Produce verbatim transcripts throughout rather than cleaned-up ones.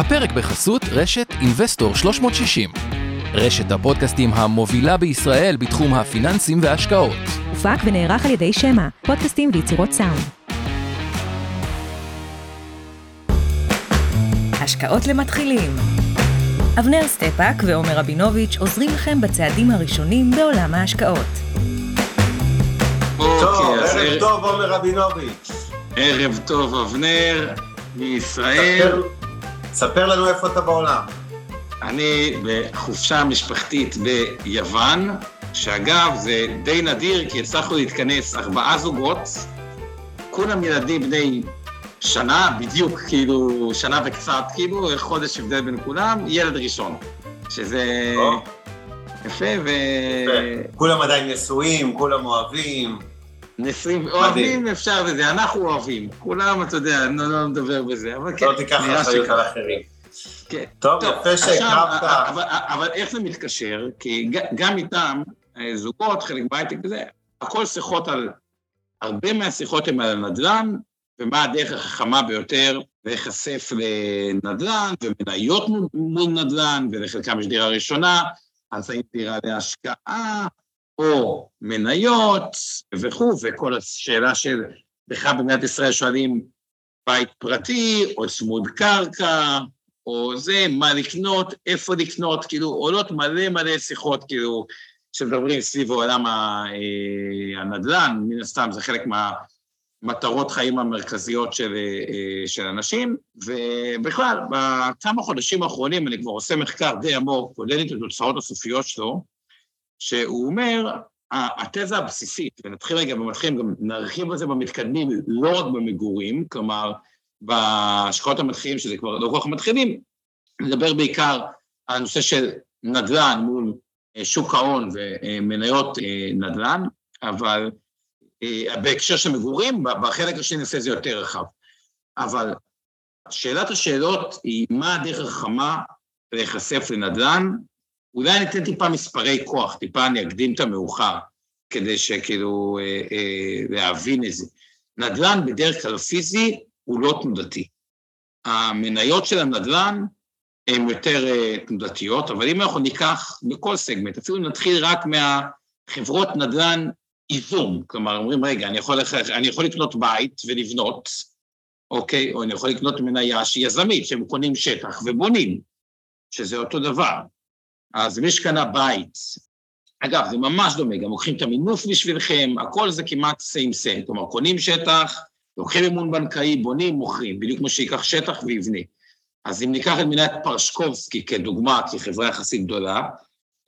הפרק בחסות רשת אינבסטור שלוש מאות שישים, רשת הפודקאסטים המובילה בישראל בתחום הפיננסים וההשקעות. הופק ונערך על ידי שמה, פודקאסטים ויצירות סאונד. השקעות למתחילים. אבנר סטפק ועומר רבינוביץ' עוזרים לכם בצעדים הראשונים בעולם ההשקעות. טוב, ערב טוב עומר רבינוביץ'. ערב טוב אבנר, מישראל. ספר לנו איפה אתה בעולם. אני בחופשה משפחתית ביוון, שאגב זה די נדיר, כי הצלחנו להתכנס ארבעה זוגות, כולם ילדים בני שנה, בדיוק כאילו שנה וקצת, כאילו חודש הבדל בין כולם, ילד ראשון, שזה יפה ו... כולם עדיין נשואים, כולם אוהבים. נשואים ואוהבים אפשר בזה, אנחנו אוהבים, כולם אתה יודע, לא מדבר בזה, אבל כן. לא תיקח אחריות על אחרים. כן. טוב, יפה שהקרבת. אבל איך זה מתקשר? כי גם איתם, זוגות, חלק בהייטק וזה, הכל שיחות על, הרבה מהשיחות הן על נדל"ן, ומה הדרך החכמה ביותר, להיחשף לנדל"ן, ומניות מול נדל"ן, ולחלקם יש דירה ראשונה, אז האם דירה להשקעה, או מניות, וכו', וכל השאלה של, בכלל במדינת ישראל שואלים, בית פרטי, או צמוד קרקע, או זה, מה לקנות, איפה לקנות, כאילו, עולות מלא מלא שיחות, כאילו, שמדברים סביב העולם הנדל"ן, מן הסתם, זה חלק מהמטרות חיים המרכזיות של, של אנשים, ובכלל, בכמה חודשים האחרונים, אני כבר עושה מחקר די אמור, כולל את התוצאות הסופיות שלו, שהוא אומר, התזה הבסיסית, ונתחיל רגע במתחילים, גם נרחיב על זה במתקדמים, לא רק במגורים, כלומר, בשקעות המתחילים, שזה כבר לא כל כך מתחילים, נדבר בעיקר על הנושא של נדל"ן מול שוק ההון ומניות נדל"ן, אבל בהקשר של מגורים, בחלק השני נעשה את זה יותר רחב. אבל שאלת השאלות היא מה הדרך החכמה להיחשף לנדל"ן, אולי אני אתן טיפה מספרי כוח, טיפה אני אקדים את המאוחר, כדי שכאילו אה, אה, להבין את זה. נדל"ן בדרך כלל פיזי, הוא לא תנודתי. המניות של הנדל"ן הן יותר אה, תנודתיות, אבל אם אנחנו ניקח בכל סגמנט, אפילו נתחיל רק מהחברות נדל"ן איזום, כלומר אומרים, רגע, אני יכול, אני יכול לקנות בית ולבנות, אוקיי, או אני יכול לקנות מניה שהיא יזמית, שהם קונים שטח ובונים, שזה אותו דבר. אז מי שקנה בית, אגב, זה ממש דומה, גם לוקחים את המינוף בשבילכם, הכל זה כמעט סיים סיים, כלומר, קונים שטח, לוקחים אמון בנקאי, בונים, מוכרים, בדיוק כמו שיקח שטח ויבנה. אז אם ניקח את מניית פרשקובסקי כדוגמה, כחברה יחסית גדולה,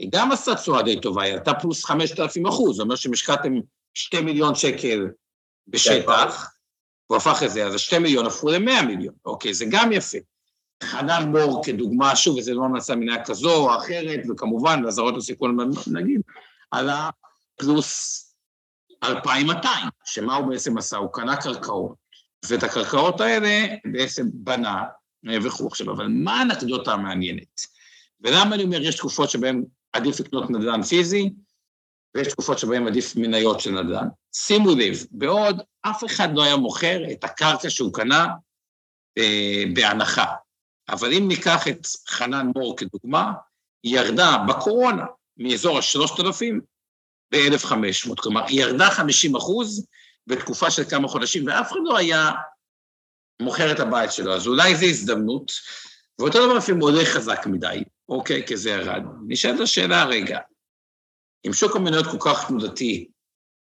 היא גם עשתה תשואה די טובה, היא עלתה פלוס חמשת אלפים אחוז, זאת אומרת שמשקעתם שני מיליון שקל בשטח, הוא הפך את זה, אז שני מיליון הפכו ל-מאה מיליון, אוקיי, זה גם יפה. חנן מור כדוגמה, שוב, וזה לא נעשה מניה כזו או אחרת, וכמובן, לעזרות הסיכון, נגיד, על הפלוס אלפיים ומאתיים, שמה הוא בעצם עשה? הוא קנה קרקעות, ואת הקרקעות האלה בעצם בנה וכו'. עכשיו, אבל מה הנקדותה המעניינת? ולמה אני אומר, יש תקופות שבהן עדיף לקנות נדל"ן פיזי, ויש תקופות שבהן עדיף מניות של נדל"ן. שימו לב, בעוד אף אחד לא היה מוכר את הקרקע שהוא קנה אה, בהנחה. אבל אם ניקח את חנן מור כדוגמה, היא ירדה בקורונה מאזור ה-שלושת אלפים ב-אלף וחמש מאות, כלומר, היא ירדה חמישים אחוז בתקופה של כמה חודשים, ואף אחד לא היה מוכר את הבית שלו, אז אולי זו הזדמנות, ואותו דבר אפילו עולה חזק מדי, אוקיי, כי זה ירד. נשאלת השאלה הרגע, אם שוק המניות כל כך תנודתי,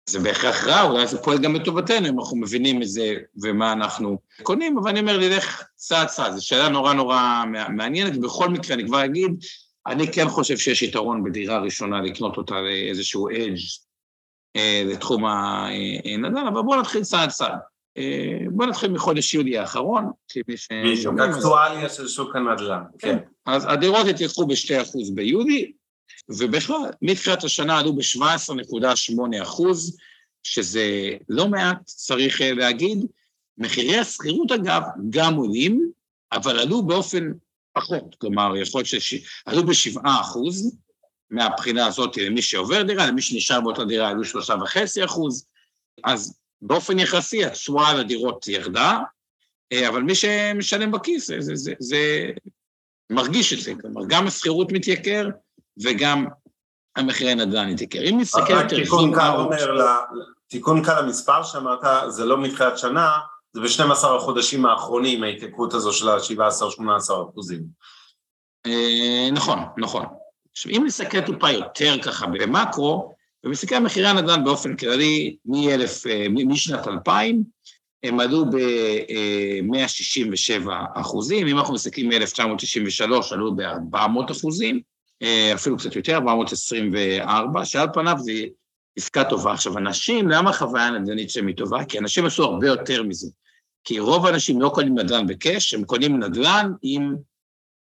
זה בהכרח רע, אולי זה פועל גם לטובתנו, אם אנחנו מבינים את זה ומה אנחנו קונים, אבל אני אומר לי, לך צעד צעד, זו שאלה נורא נורא מעניינת, בכל מקרה אני כבר אגיד, אני כן חושב שיש יתרון בדירה ראשונה לקנות אותה לאיזשהו אדג' אה, לתחום הנדל"ן, אבל בואו נתחיל צעד צעד. אה, בואו נתחיל מחודש יולי האחרון. שוק אקטואליה של שוק הנדל"ן. כן. אז הדירות התייקרו ב-שני אחוז ביולי, ובכלל, מתחילת השנה עלו ב-שבע עשרה נקודה שמונה אחוז, שזה לא מעט, צריך להגיד. מחירי השכירות אגב גם עולים, אבל עלו באופן פחות, כלומר, יכול להיות שעלו ב-שבעה אחוז, מהבחינה הזאת למי שעובר דירה, למי שנשאר באותה דירה עלו שלושה וחצי אחוז, אז באופן יחסי התשואה לדירות ירדה, אבל מי שמשלם בכיס, זה, זה, זה, זה מרגיש את זה, כלומר, גם הסחירות מתייקר, וגם המחירי נדל"ן מתייקר. אם נסתכל יותר... תיקון קל למספר שאמרת, זה לא מתחילת שנה, זה ב-שנים עשר החודשים האחרונים, ההתייקרות הזו של ה-שבע עשרה שמונה עשרה אחוזים. נכון, נכון. עכשיו, אם נסתכל טיפה יותר ככה במקרו, ומסתכל על מחירי הנדל"ן באופן כללי, משנת אלפיים, הם עלו ב-מאה שישים ושבע אחוזים, אם אנחנו מסתכלים מ-אלף תשע מאות תשעים ושלוש, עלו ב-ארבע מאות אחוזים, אפילו קצת יותר, ארבע מאות עשרים וארבע, שעל פניו זה עסקה טובה. עכשיו, אנשים, למה החוויה הנדל"נית שהם היא טובה? כי אנשים עשו הרבה יותר מזה, כי רוב האנשים לא קונים נדל"ן בקש, הם קונים נדל"ן עם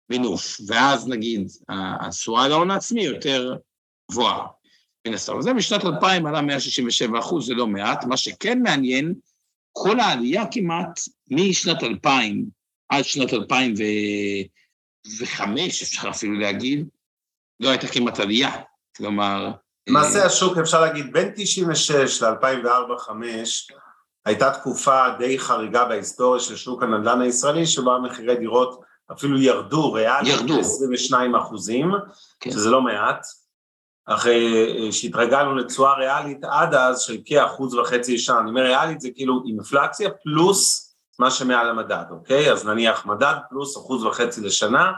מינוף, ואז נגיד, התשואה להון העצמי יותר גבוהה. מן הסתם, זה משנת אלפיים עלה מאה שישים ושבע אחוז, זה לא מעט, מה שכן מעניין, כל העלייה כמעט משנת אלפיים עד שנת אלפיים וחמש, אפשר אפילו להגיד, לא הייתה כמעט עלייה, כלומר... מעשה השוק, אפשר להגיד, בין תשעים ושש ל-אלפיים וארבע עד אלפיים וחמש, הייתה תקופה די חריגה בהיסטוריה של שוק הנדל"ן הישראלי, שבה מחירי דירות אפילו ירדו, ריאלי, עשרים ושניים אחוזים, שזה לא מעט, אחרי שהתרגלנו לתשואה ריאלית עד אז של כאחוז וחצי ישן. אני אומר ריאלית זה כאילו אינפלציה פלוס מה שמעל המדד, אוקיי? אז נניח מדד פלוס אחוז וחצי לשנה,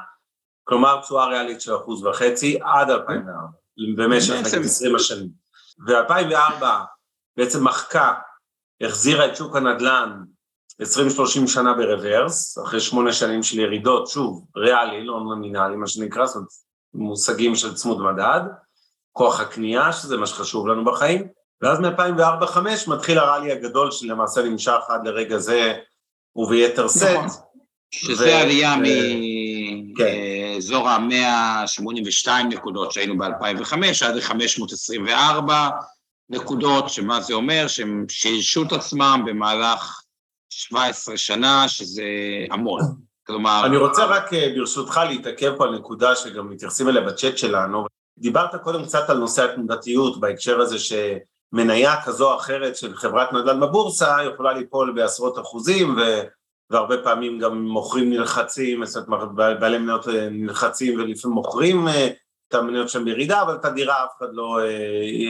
כלומר תשואה ריאלית של אחוז וחצי עד אלפיים וארבע, במשך עשרים השנים. ו-אלפיים וארבע בעצם מחקה, החזירה את שוק הנדל"ן עשרים שלושים שנה ברוורס, אחרי שמונה שנים של ירידות, שוב, ריאלי, לא נומינלי, מה שנקרא, זאת אומרת, מושגים של צמוד מדד, כוח הקנייה, שזה מה שחשוב לנו בחיים, ואז מ-אלפיים וארבע עד אלפיים וחמש מתחיל הריאלי הגדול, שלמעשה נמשך עד לרגע זה, וביתר סט. נכון, שזה עלייה מאזור ה-מאה שמונים ושתיים נקודות, שהיינו ב-אלפיים וחמש, עד חמש מאות עשרים וארבע נקודות, שמה זה אומר? שהם שילשו את עצמם במהלך שבע עשרה שנה, שזה המון. כלומר... אני רוצה רק ברשותך להתעכב פה על נקודה, שגם מתייחסים אליה בצ'אט שלנו. דיברת קודם קצת על נושא התנודתיות, בהקשר הזה שמניה כזו או אחרת של חברת נדל"ן בבורסה, יכולה ליפול בעשרות אחוזים, ו... והרבה פעמים גם מוכרים נלחצים, זאת אומרת, בעלי מניות נלחצים, ולפעמים מוכרים את המניות שם בירידה, אבל את הדירה אף אחד לא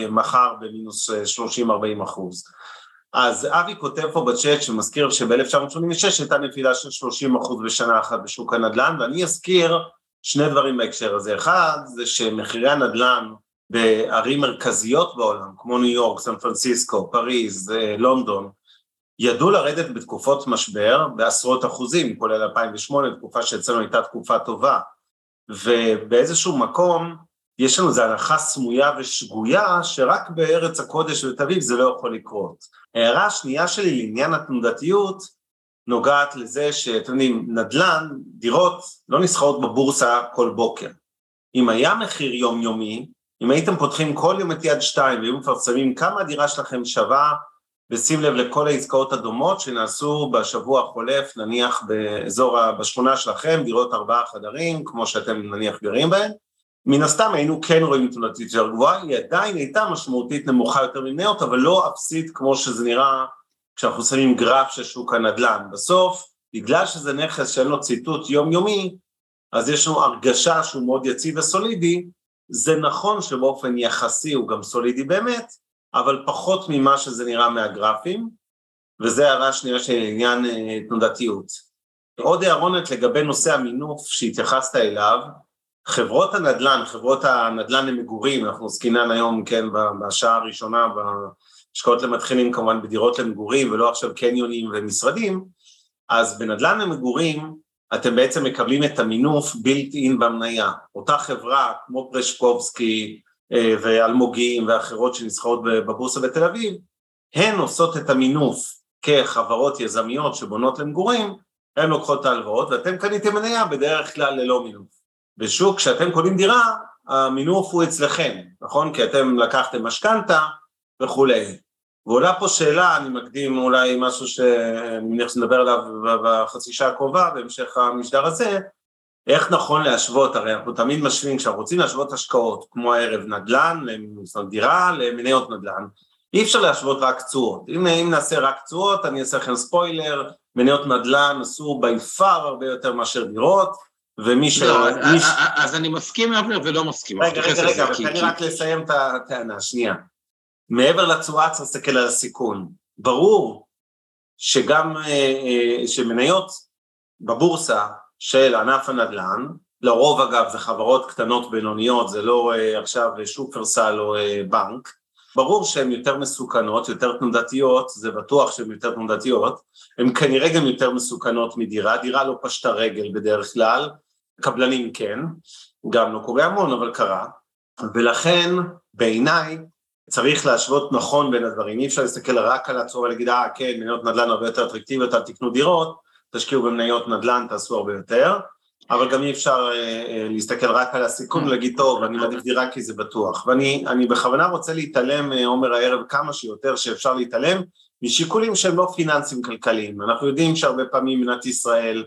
מחר במינוס שלושים עד ארבעים אחוז. אז אבי כותב פה בצ'אט שמזכיר שב-אלף תשע מאות שמונים ושש הייתה נפילה של שלושים אחוז בשנה אחת בשוק הנדל"ן, ואני אזכיר שני דברים בהקשר הזה. אחד, זה שמחירי הנדל"ן בערים מרכזיות בעולם, כמו ניו יורק, סן פרנסיסקו, פריז, לונדון, ידעו לרדת בתקופות משבר בעשרות אחוזים, כולל אלפיים ושמונה, תקופה שאצלנו הייתה תקופה טובה, ובאיזשהו מקום יש לנו איזו הנחה סמויה ושגויה, שרק בארץ הקודש ותביב זה לא יכול לקרות. ההערה השנייה שלי לעניין התנודתיות, נוגעת לזה שאתם יודעים, נדל"ן, דירות, לא נסחרות בבורסה כל בוקר. אם היה מחיר יומיומי, אם הייתם פותחים כל יום את יד שתיים, והיו מפרסמים כמה הדירה שלכם שווה, ושים לב לכל העסקאות הדומות שנעשו בשבוע החולף, נניח באזור, בשכונה שלכם, דירות ארבעה חדרים, כמו שאתם נניח גרים בהן, מן הסתם היינו כן רואים תנודתיות יותר גבוהה, היא עדיין הייתה משמעותית נמוכה יותר ממניות, אבל לא אפסית כמו שזה נראה כשאנחנו שמים גרף של שוק הנדל"ן. בסוף, בגלל שזה נכס שאין לו ציטוט יומיומי, אז יש לנו הרגשה שהוא מאוד יציב וסולידי, זה נכון שבאופן יחסי הוא גם סולידי באמת, אבל פחות ממה שזה נראה מהגרפים, וזה הערה שנייה של עניין תנודתיות. עוד הערונת לגבי נושא המינוף שהתייחסת אליו, חברות הנדל"ן, חברות הנדל"ן למגורים, אנחנו עוסקינן היום, כן, בשעה הראשונה, בשקעות למתחילים כמובן בדירות למגורים, ולא עכשיו קניונים ומשרדים, אז בנדל"ן למגורים, אתם בעצם מקבלים את המינוף בילט אין במניה. אותה חברה, כמו פרשקובסקי ואלמוגים ואחרות שנסחרות בבורסה בתל אביב, הן עושות את המינוף כחברות יזמיות שבונות למגורים, הן לוקחות את ההלוואות, ואתם קניתם מניה בדרך כלל ללא מינוף. בשוק, כשאתם קונים דירה, המינוף הוא אצלכם, נכון? כי אתם לקחתם משכנתה וכו'. ועולה פה שאלה, אני מקדים אולי משהו שנדבר עליו בחצישה הקרובה, בהמשך המשדר הזה, איך נכון להשוות? הרי אנחנו תמיד משווים, כשאנחנו רוצים להשוות השקעות, כמו הערב נדל"ן, דירה, למניות נדל"ן, אי אפשר להשוות רק תשואות. אם, אם נעשה רק תשואות, אני אעשה לכם ספוילר, מניות נדל"ן עשו בי פאר הרבה יותר מאשר דירות, ומי ש... אז אני מסכים אבנר ולא מסכים. רגע, רגע, רגע, אני רק לסיים את הטענה, שנייה. מעבר לתשואה צריך להסתכל על הסיכון. ברור שגם שמניות בבורסה של ענף הנדל"ן, לרוב אגב זה חברות קטנות בינוניות, זה לא עכשיו שופרסל או בנק, ברור שהן יותר מסוכנות, יותר תנודתיות, זה בטוח שהן יותר תנודתיות, הן כנראה גם יותר מסוכנות מדירה, דירה לא פשטה רגל בדרך כלל, קבלנים כן, גם לא קורה המון אבל קרה, ולכן בעיניי צריך להשוות נכון בין הדברים, אי אפשר להסתכל רק על הצורה ולהגיד, אה כן, מניות נדל"ן הרבה יותר אטרקטיביות, אל תקנו דירות, תשקיעו במניות נדל"ן, תעשו הרבה יותר, אבל גם אי אפשר להסתכל רק על הסיכון, להגיד טוב, אני מעדיף דירה כי זה בטוח, ואני בכוונה רוצה להתעלם, עומר הערב, כמה שיותר שאפשר להתעלם, משיקולים שהם לא פיננסים כלכליים, אנחנו יודעים שהרבה פעמים מדינת ישראל,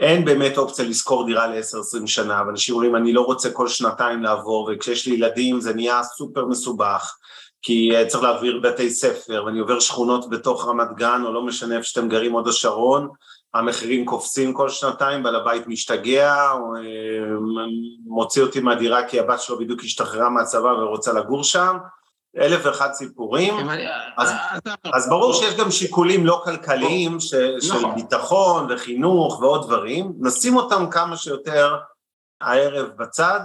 אין באמת אופציה לשכור דירה ל-עשר עשרים שנה, ואנשים אומרים, אני לא רוצה כל שנתיים לעבור, וכשיש לי ילדים זה נהיה סופר מסובך, כי צריך להעביר בתי ספר, ואני עובר שכונות בתוך רמת גן, או לא משנה איפה שאתם גרים עוד השרון, המחירים קופצים כל שנתיים, בעל הבית משתגע, או מוציא אותי מהדירה, כי הבת שלו בדיוק השתחררה מהצבא, ורוצה לגור שם, אלף ואחד סיפורים, אז, אז ברור שיש גם שיקולים לא כלכליים, ש, של ביטחון וחינוך ועוד דברים, נשים אותם כמה שיותר הערב בצד,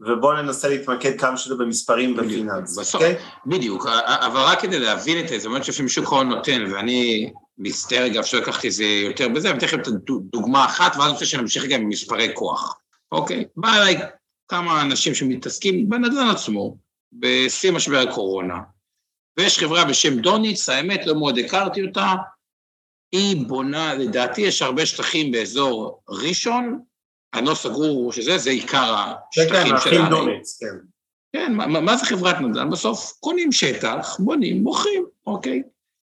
ובואו ננסה להתמקד כמה שלא במספרים בפיננס, אוקיי? בדיוק, אבל רק כדי להבין את זה, זאת אומרת שמישהו כהון נותן, ואני מסתר גם שלא לקחתי זה יותר בזה, אבל תכף דוגמה אחת, ואז אני רוצה שנמשיך גם עם מספרי כוח, אוקיי? בא אליי כמה אנשים שמתעסקים בנדל"ן עצמו, בשיא משבר הקורונה, ויש חברה בשם דוניץ, האמת לא מאוד הכרתי אותה, היא בונה, לדעתי יש הרבה שטחים באזור ראשון, אני לא סגור שזה, זה עיקר השטחים שלנו. כן, דוניץ, כן. כן, מה, מה זה חברת נדל"ן? בסוף קונים שטח, בונים, מוכרים, אוקיי?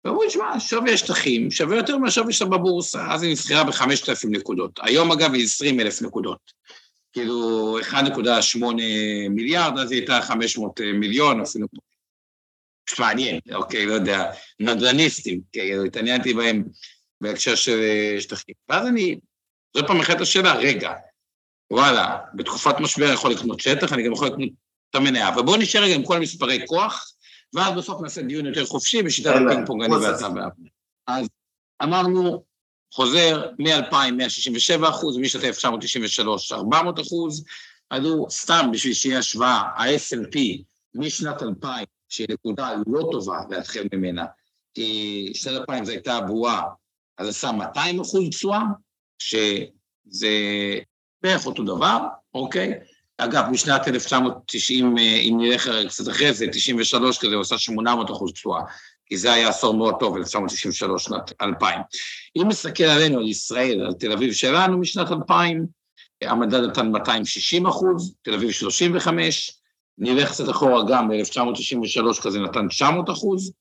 ואומרים, שמע, שווי השטחים שווה יותר מהשווי שלה בבורסה, אז היא נסחרה ב-חמשת אלפים נקודות, היום אגב היא עשרים אלף נקודות. כאילו אחד נקודה שמונה מיליארד, אז היא הייתה חמש מאות מיליון, אפילו פה. מעניין, אוקיי, לא יודע, נדלניסטים, כאילו, התעניינתי בהם בהקשר של שטחים. ואז אני, זו פעם אחת השאלה, רגע, וואלה, בתקופת משבר אני יכול לקנות שטח, אני גם יכול לקנות את המניה, אבל בואו נשאר רגע עם כל מספרי כוח, ואז בסוף נעשה דיון יותר חופשי, בשיטת הפינג פונג אני ואתה ואבנר. אז אמרנו, חוזר מ-אלפיים מאה שישים ושבע אחוז, משנת אלף תשע מאות תשעים ושלוש ארבע מאות אחוז, עלו סתם בשביל שיהיה השוואה, ה-אס אנד פי משנת אלפיים, שהיא נקודה לא טובה להתחיל ממנה, כי שנת אלפיים זו הייתה הבועה, אז עשה מאתיים אחוז תשואה, שזה בערך אותו דבר, אוקיי? אגב, משנת אלף תשע מאות תשעים, אם נלך קצת אחרי זה, תשעים ושלוש כזה, עושה שמונה מאות אחוז תשואה, כי זה היה עשור מאוד טוב, אלף תשע מאות תשעים ושלוש, שנת אלפיים. אם מסתכל עלינו, על ישראל, על תל אביב שלנו משנת אלפיים, המדד נתן מאתיים שישים אחוז, תל אביב שלושים וחמש, נלך קצת אחורה גם, ב-אלף תשע מאות תשעים ושלוש כזה נתן תשע מאות אחוז,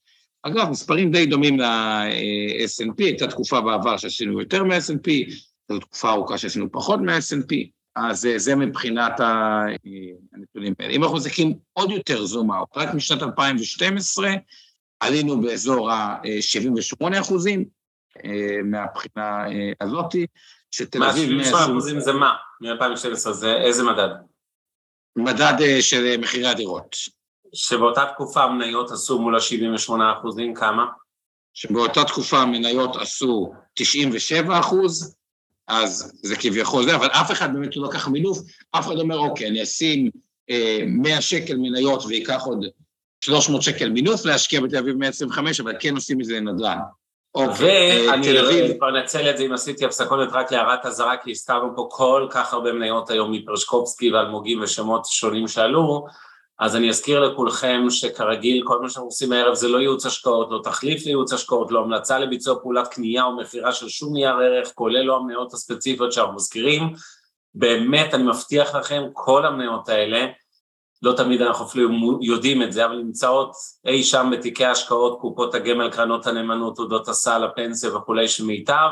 אגב, מספרים די דומים ל-אס אנד פי, הייתה תקופה בעבר שעשינו יותר מה-אס אנד פי, הייתה תקופה ארוכה שעשינו פחות מה-אס אנד פי, אז זה מבחינת הנתונים האלה. אם אנחנו זקים עוד יותר זום, רק משנת אלפיים ושתים עשרה, עלינו באזור ה-שבעים ושמונה אחוזים, מהבחינה הזאת, שתל אביב... מה, שבעים ושמונה אחוזים זה מה? מ-אלפיים ושתים עשרה, זה איזה מדד? מדד של מחירי הדירות. שבאותה תקופה המניות עשו מול ה-שבעים ושמונה אחוזים, כמה? שבאותה תקופה המניות עשו תשעים ושבע אחוז, אז זה כביכול זה, אבל אף אחד באמת לא לקח מילוף, אף אחד אומר, אוקיי, אני אשים מאה שקל מניות ויקח עוד שלוש מאות שקל מינוס להשקיע בתל אביב מאה עשרים וחמש, אבל כן עושים מזה לנדל"ן. ואני כבר נצל את זה, אם עשיתי הפסקונת רק להערת הזרה, כי הסתרנו פה כל כך הרבה מניות היום מפרשקובסקי ואלמוגים ושמות שונים שעלו, אז אני אזכיר לכולכם שכרגיל, כל מה שאנחנו עושים הערב זה לא ייעוץ השקעות, לא תחליף לייעוץ השקעות, לא המלצה לביצוע פעולת קנייה או מחירה של שום נייר ערך, כולל לא המניות הספציפיות שאנחנו מזכירים. באמת, אני מבטיח לכם, כל המניות האלה, לא תמיד אנחנו אפילו יודעים את זה, אבל נמצאות אי שם בתיקי ההשקעות, קופות הגמל, קרנות הנאמנות, תעודות הסל, הפנסיה וכולי של מיטב,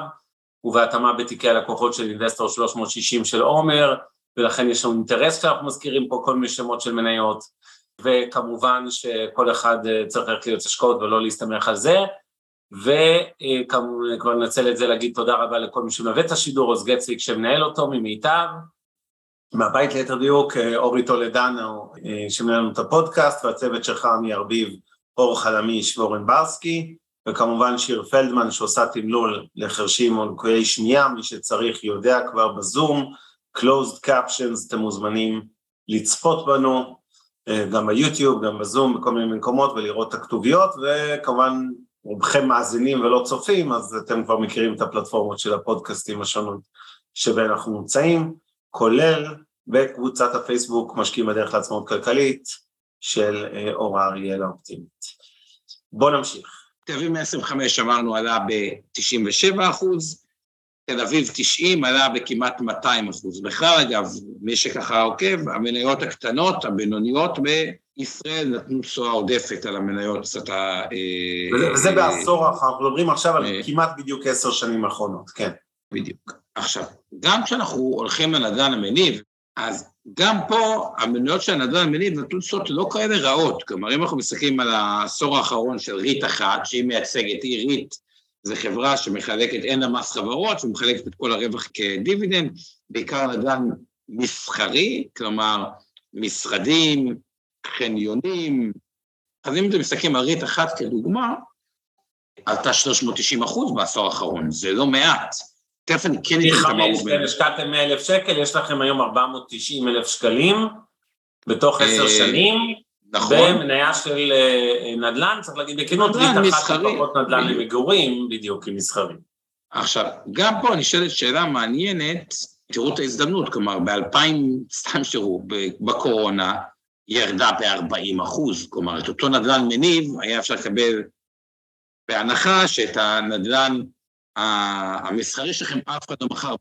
ובהתאמה בתיקי הלקוחות של אינבסטור שלוש מאות שישים של עומר, ולכן יש לנו אינטרס שאנחנו מזכירים פה כל מיני שמות של מניות, וכמובן שכל אחד צריך להיות השקעות ולא להסתמך על זה, וכבר נצל את זה להגיד תודה רבה לכל מי שמלווה את השידור, רוס גצי כשמנהל אותו ממיטב, מהבית ליתר דיוק, אורית אולדנו שמנהלנו את הפודקאסט, והצוות שחר מי הרביב, אור חלמי, שבורן בורסקי, וכמובן שיר פלדמן שעושה תמלול לחרשים או לקויי שמיעה, מי שצריך יודע כבר בזום, closed captions, אתם מוזמנים לצפות בנו, גם ביוטיוב, גם בזום, בכל מיני מקומות, ולראות את הכתוביות, וכמובן רובכם מאזינים ולא צופים, אז אתם כבר מכירים את הפלטפורמות של הפודקאסטים השונות שבהן אנחנו נמצאים, כולל בקבוצת הפייסבוק משקיעים בדרך לעצמאות כלכלית של אור אריאל האופטימית. בואו נמשיך. תל אביב מאה עשרים וחמש אמרנו עלה ב-תשעים ושבע אחוז, תל אביב תשעים עלה בכמעט מאתיים אחוז. בכלל אגב, מי שככה עוקב, המניות הקטנות, הבינוניות בישראל נתנו צורה עודפת על המניות קצת ה... וזה בעשור האחרון, אנחנו מדברים עכשיו על כמעט בדיוק עשר שנים האחרונות, כן. בדיוק. עכשיו, גם כשאנחנו הולכים לנדל"ן המניב, אז גם פה המניות של הנדל"ן המניב נתנו צורות לא כאלה רעות, כלומר אם אנחנו מסתכלים על העשור האחרון של ריט אחת, שהיא מייצגת, היא ריט, זו חברה שמחלקת, אין לה מס חברות, שמחלקת את כל הרווח כדיבידנד, בעיקר נדל"ן מסחרי, כלומר משרדים, חניונים, אז אם אתם מסתכלים על ריט אחת כדוגמה, עלתה שלוש מאות תשעים אחוז בעשור האחרון, זה לא מעט, תכף אני כן אתם אמרו בין. השקעתם מאה אלף שקל, יש לכם היום ארבע מאות תשעים אלף שקלים, בתוך עשר שנים, ומניה של נדל"ן, צריך להגיד בכנות, ריט אחת לפחות נדל"ן למגורים, בדיוק עם מסחרים. עכשיו, גם פה נשאלת שאלה מעניינת, תראו את ההזדמנות, כלומר, ב-אלפיים, סתם שתראו, בקורונה, ירדה ב-ארבעים אחוז, כלומר, את אותו נדל"ן מניב, היה אפשר לקבל בהנחה שאת הנדל"ן, המסחרי שלכם אף אחד לא מחר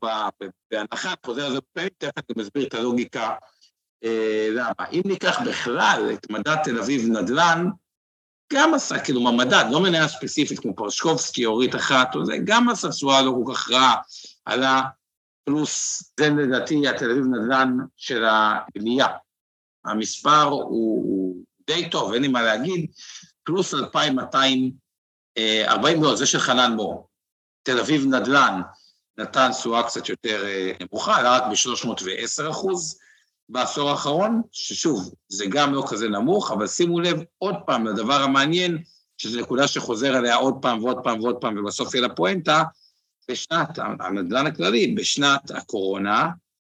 בהנחה, חוזר הזה פעמים, תכף גם מסביר את הלוגיקה, למה? אם ניקח בכלל את מדד תל אביב נדל"ן, גם עשה, כאילו המדד, לא מניה ספציפית כמו פרשקובסקי, אורית אחת, או זה, גם עשה צורה לא כל כך רעה, עלה פלוס, זה לדעתי, התל אביב נדל"ן של הבנייה. המספר הוא די טוב, אין לי מה להגיד, פלוס אלפיים מאתיים ארבעים, לא, זה של חנן מור. תל אביב נדל"ן נתן תשואה קצת יותר נמוכה, אלא רק ב-שלוש מאות ועשר אחוז בעשור האחרון, ששוב, זה גם לא כזה נמוך, אבל שימו לב עוד פעם לדבר המעניין, שזו נקודה שחוזר עליה עוד פעם ועוד פעם ועוד פעם, ובסוף יהיה לפואנטה, בשנת הנדל"ן הכללי, בשנת הקורונה,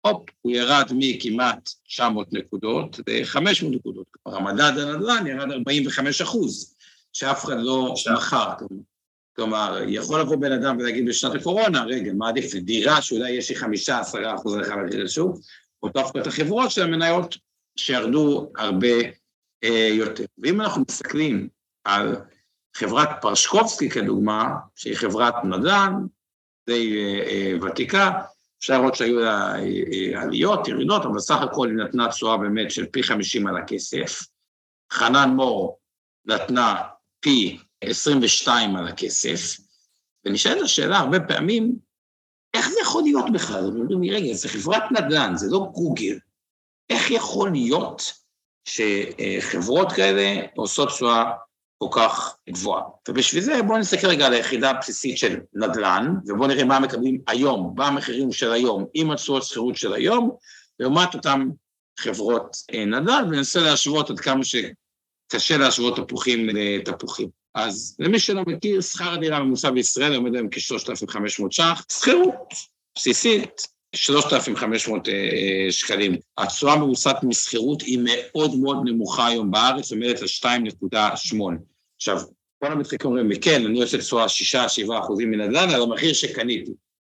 הופ, הוא ירד מכמעט תשע מאות נקודות ל-חמש מאות נקודות, המדד הנדל"ן ירד ארבעים וחמישה אחוז, שאף אחד לא מחר, כלומר, יכול לבוא בן אדם ולהגיד בשנת הקורונה, רגע, מה עדיף? דירה שאולי יש לי חמישה, עשרה אחוז הלכה להגיד לשוק, אותו הפקת החברות של המניות שירדו הרבה אה, יותר. ואם אנחנו מסתכלים על חברת פרשקובסקי כדוגמה, שהיא חברת נדל"ן, די אה, אה, ותיקה, אפשר עוד שהיו לה אה, אה, עליות, ירידות, אבל סך הכל היא נתנה תשואה באמת של פי חמישים על הכסף. חנן מור נתנה פי עשרים ושתיים על הכסף, ונשאלת השאלה הרבה פעמים, איך זה יכול להיות בכלל? רגע, זה חברת נדל"ן, זה לא גוגל. איך יכול להיות שחברות כאלה עושות תשואה כל כך גבוהה? ובשביל זה בואו נסתכל רגע על היחידה הבסיסית של נדל"ן, ובואו נראה מה מקבלים היום, מה המחירים של היום, עם התשואות שכירות של היום, לעומת אותן חברות נדל"ן, וננסה להשוות עד כמה שקשה להשוות תפוחים לתפוחים. אז למי שלא מכיר, שכר הדירה ממוצע בישראל עומד היום כ-שלושת אלפים וחמש מאות ש"ח, שכירות בסיסית, שלושת אלפים וחמש מאות שקלים. התשואה ממוצעת משכירות היא מאוד מאוד נמוכה היום בארץ, עומדת על שתיים נקודה שמונה. עכשיו, כל המתחילים אומרים, כן, אני עושה תשואה שישה עד שבעה אחוזים מנדל"ן, על המחיר שקניתי.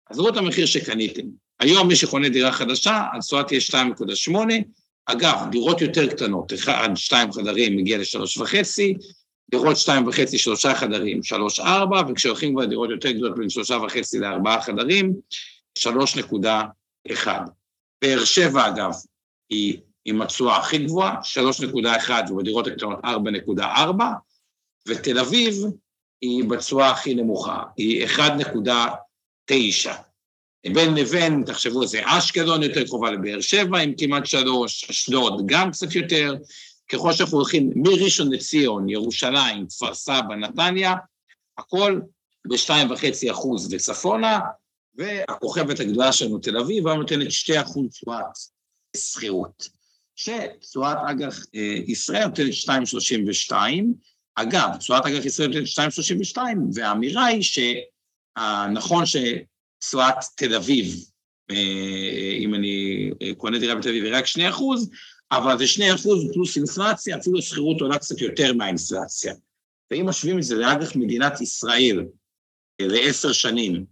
אז תראו את המחיר שקניתם. היום מי שקונה דירה חדשה, התשואה תהיה שתיים נקודה שמונה. אגב, דירות יותר קטנות, עד שתיים חדרים מגיע ל-שלוש נקודה חמש, דירות שתיים וחצי, שלושה חדרים, שלוש, ארבע, וכשהולכים כבר דירות יותר גדולות בין שלושה וחצי לארבעה חדרים, שלוש נקודה אחד. באר שבע, אגב, היא עם התשואה הכי גבוהה, שלוש נקודה אחד, ובדירות הקטנות ארבע נקודה ארבע, ותל אביב היא בתשואה הכי נמוכה, היא אחד נקודה תשע. בין לבין, תחשבו, זה אשקלון יותר קרובה לבאר שבע, עם כמעט שלוש, אשדוד גם קצת יותר, ככל שאנחנו הולכים מראשון לציון, ירושלים, כפר סבא, נתניה, הכל ב-שתיים נקודה חמש אחוז וצפונה, והכוכבת הגדולה שלנו תל אביב, נותנת שני אחוז תשואת סחירות, שתשואת אג"ח ישראל נותנת שתיים נקודה שלושים ושתיים, אגב, תשואת אג"ח ישראל נותנת שתיים נקודה שלושים ושתיים, והאמירה היא שנכון שתשואת תל אביב, אם אני קונה דירה בתל אביב, היא רק שני אחוז, אבל זה שני אחוז פלוס אינפלציה, אפילו סחירות עולה קצת יותר מהאינפלציה. ואם משווים את זה לאג"ח מדינת ישראל, לעשר שנים,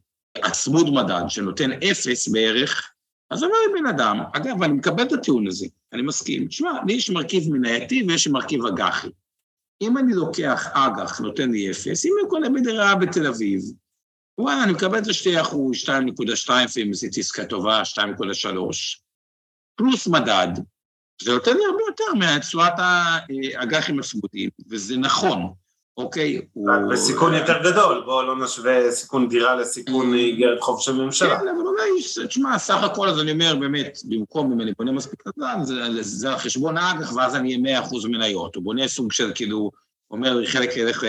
הצמוד מדד שנותן אפס בערך, אז אומר לי בן אדם, אגב, אני מקבל את הטיעון הזה, אני מסכים, תשמע, לי יש מרכיב מנייתי ויש מרכיב אג"חי. אם אני לוקח אג"ח, נותן לי אפס, אם אני קונה בדירה בתל אביב, וואלה, אני מקבל את ה-שני אחוז, שתיים נקודה שתיים, אם זה עסקה טובה, שתיים נקודה שלוש, פלוס מדד, זה נותן לי הרבה יותר מהתשואת האג"חים הצמודים, וזה נכון, אוקיי? וסיכון יותר גדול, בואו לא נשווה סיכון דירה לסיכון איגרת חוב של ממשלה. כן, אבל אולי, תשמע, סך הכל, אז אני אומר באמת, במקום אם אני בונה מספיק לדן, זה חשבון האג"ח, ואז אני אהיה מאה אחוז מניות, הוא בונה סוג של כאילו, אומר חלק ילך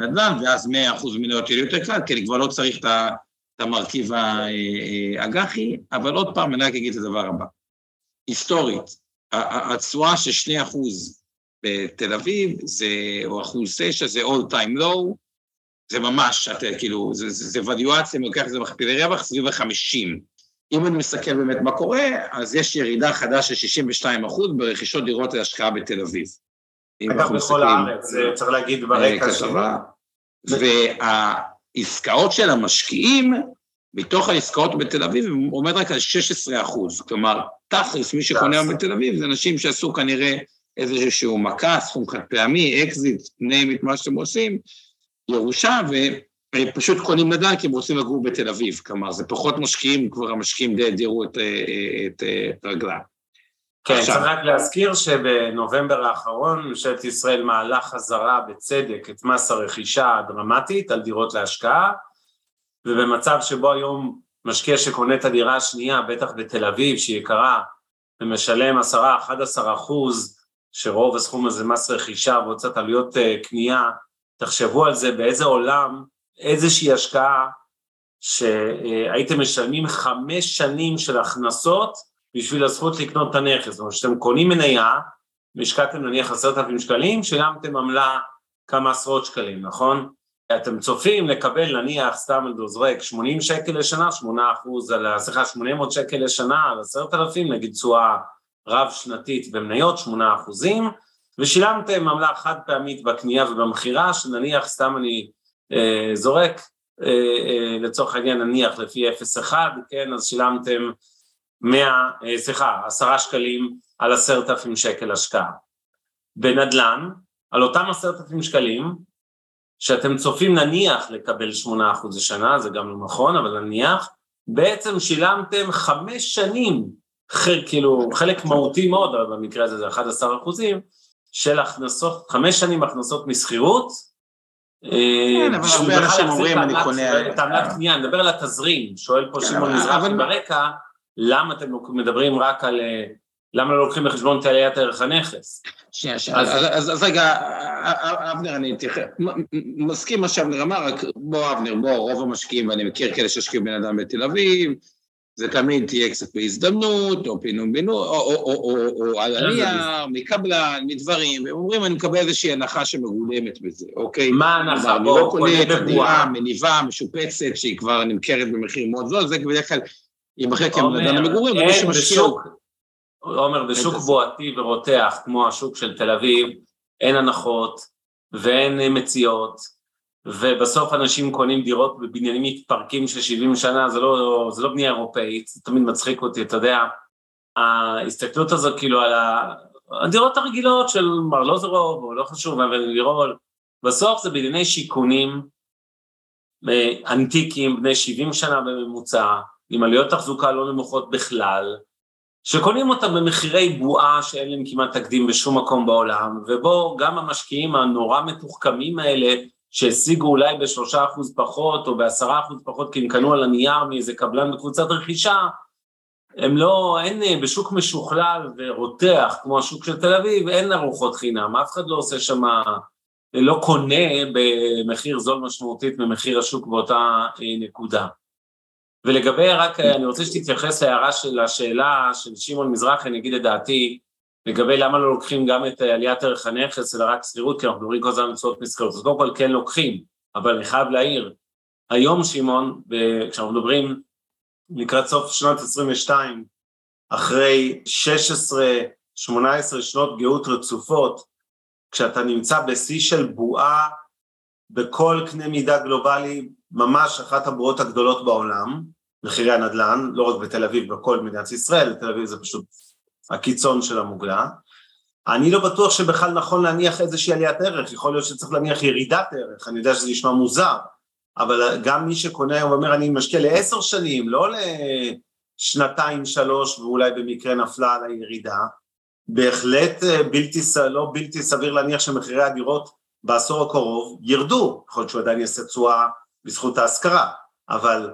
לדן, ואז מאה אחוז מניות יהיה יותר כלל, כי אני כבר לא צריך את המרכיב האג"חי, אבל עוד פעם, אני רק אגיד את הדבר הבא. היסטורית, התשואה של שני אחוז בתל אביב, או אחוז תשע, זה all time low, זה ממש, כאילו, זה וליואציה, אני לוקח את זה מכפילי רווח, סביב ה-חמישים. אם אני מסתכל באמת מה קורה, אז יש ירידה חדשה של שישים ושתיים אחוז ברכישות דירות להשקעה בתל אביב. אגב, בכל הארץ, זה צריך להגיד ברקע שלה. והעסקאות של המשקיעים, מתוך העסקאות בתל אביב, עומד רק על שישה עשר אחוז, כלומר, תכלס, מי שקונה בתל אביב, זה אנשים שעשו כנראה איזשהו מכה, סכום חד פעמי, אקזיט, ניים את מה שאתם עושים, ירושה, ופשוט קונים נדל"ן כי הם רוצים לגור בתל אביב, כלומר, זה פחות משקיעים, כבר המשקיעים די הדירו את רגלם. כן, צריך רק להזכיר שבנובמבר האחרון, ממשלת ישראל מעלה חזרה בצדק את מס הרכישה הדרמטית על דירות להשקעה, ובמצב שבו היום משקיע שקונה את הדירה השנייה, בטח בתל אביב, שהיא יקרה, ומשלם עשרה עד אחד עשר אחוז, שרוב הסכום הזה מס רכישה והוצאת עלויות קנייה, תחשבו על זה באיזה עולם, איזושהי השקעה, שהייתם משלמים חמש שנים של הכנסות, בשביל הזכות לקנות את הנכס, זאת אומרת, שאתם קונים מניה, משקעתם נניח עשרת אלפים שקלים, שילמתם עמלה כמה עשרות שקלים, נכון? אתם צופים לקבל, נניח, סתם לדוזרק, שמונים שקל לשנה, שמונה אחוז על הסליחה, שמונה מאות שקל לשנה, על עשרת אלפים, נגיד תשואה רב-שנתית במניות, שמונה אחוזים, ושילמתם עמלה חד פעמית בקנייה ובמחירה, שנניח, סתם אני אה, זורק, אה, אה, לצורך העניין, נניח, לפי אפס נקודה אחת, כן, אז שילמתם סליחה, עשרה שקלים על עשרת אלפים שקל השקעה. בנדלן, על אותם עשרת אלפים שקלים, שאתם צופים נניח לקבל שמונה אחוז לשנה, זה גם לא נכון, אבל נניח, בעצם שילמתם חמש שנים, כאילו חלק מהותי מאוד, אבל במקרה הזה זה אחד עשר אחוזים, של הכנסות, חמש שנים הכנסות מסחירות, כן, אבל הרבה אנשים אומרים, אני קונה... תעמלת קנייה, נדבר על התזרים, שואל פה שמעון מזרחי ברקע, למה אתם מדברים רק על... למה לא לוקחים בחשבון את עליית ערך הנכס? שנייה, שנייה, אז רגע, אבנר, אני מסכים מה שאבנר אמר, רק בוא אבנר, בוא, רוב המשקיעים, ואני מכיר כאלה ששקיעו בן אדם בתל אביב, זה תמיד תהיה קצת בהזדמנות, או פינום בינוי, או עלייה, מקבלן, מדברים, הם אומרים, אני מקבל איזושהי הנחה שמגולמת בזה, אוקיי? מה הנחה? אני לא קונה את הדירה, מניבה, משופצת, שהיא כבר נמכרת במחיר מאוד זול, זה בדרך כלל, היא מחלקת המדען המגורים, ומי שמשקיע... עומר, בשוק בועתי ורותח, כמו השוק של תל אביב, אין הנחות, ואין מציאות, ובסוף אנשים קונים דירות בבניינים מתפרקים של שבעים שנה, זה לא, זה לא בנייה אירופאית, זה תמיד מצחיק אותי, אתה יודע, ההסתכלות הזאת כאילו על הדירות הרגילות של מרלוזרוב, או לא חשוב, אבל לירול, בסוף זה בנייני שיקונים, אנטיקים, בני שבעים שנה בממוצע, עם עלויות תחזוקה לא נמוכות בכלל, שקונים אותם במחירי בועה שאין להם כמעט תקדים בשום מקום בעולם, ובו גם המשקיעים הנורא מתוחכמים האלה, שהשיגו אולי בשלושה אחוז פחות, או בעשרה אחוז פחות, כי הם קנו על הנייר מאיזה קבלן בקבוצת רכישה, הם לא, אין בשוק משוכלל ורותח, כמו השוק של תל אביב, אין ארוחות חינם, אף אחד לא עושה שם לא קונה במחיר זול משמעותית ממחיר השוק באותה נקודה. ולגבי רק, אני רוצה שתתייחס להערה של השאלה של שמעון מזרחי, אני אגיד את דעתי, לגבי למה לא לוקחים גם את עליית ערך הנכס, אלא רק סחירות, כי אנחנו מדברים כל הזמן מצוות מסחרות, אז קודם כל כן לוקחים, אבל אני חייב להעיר, היום שמעון, כשאנחנו מדברים לקראת סוף שנת עשרים ושתיים, אחרי שש עשרה שמונה עשרה שנות גאות רצופות, כשאתה נמצא בשיא של בועה, בכל קנה מידה גלובלי, ממש אחת הבועות הגדולות בעולם, מחירי הנדלן, לא רק בתל אביב, בכל מדינת ישראל, בתל אביב זה פשוט הקיצון של המוגלה, אני לא בטוח שבכלל נכון להניח איזושהי עליית ערך, יכול להיות שצריך להניח ירידת ערך, אני יודע שזה נשמע מוזר, אבל גם מי שקונה היום אומר, אני משקיע לעשר שנים, לא לשנתיים, שלוש, ואולי במקרה נפלה על הירידה, בהחלט בלתי, לא בלתי סביר להניח שמחירי הדירות בעשור הקרוב ירדו, יכול להיות שהוא עדיין יעשה תשואה בזכות ההשכרה, אבל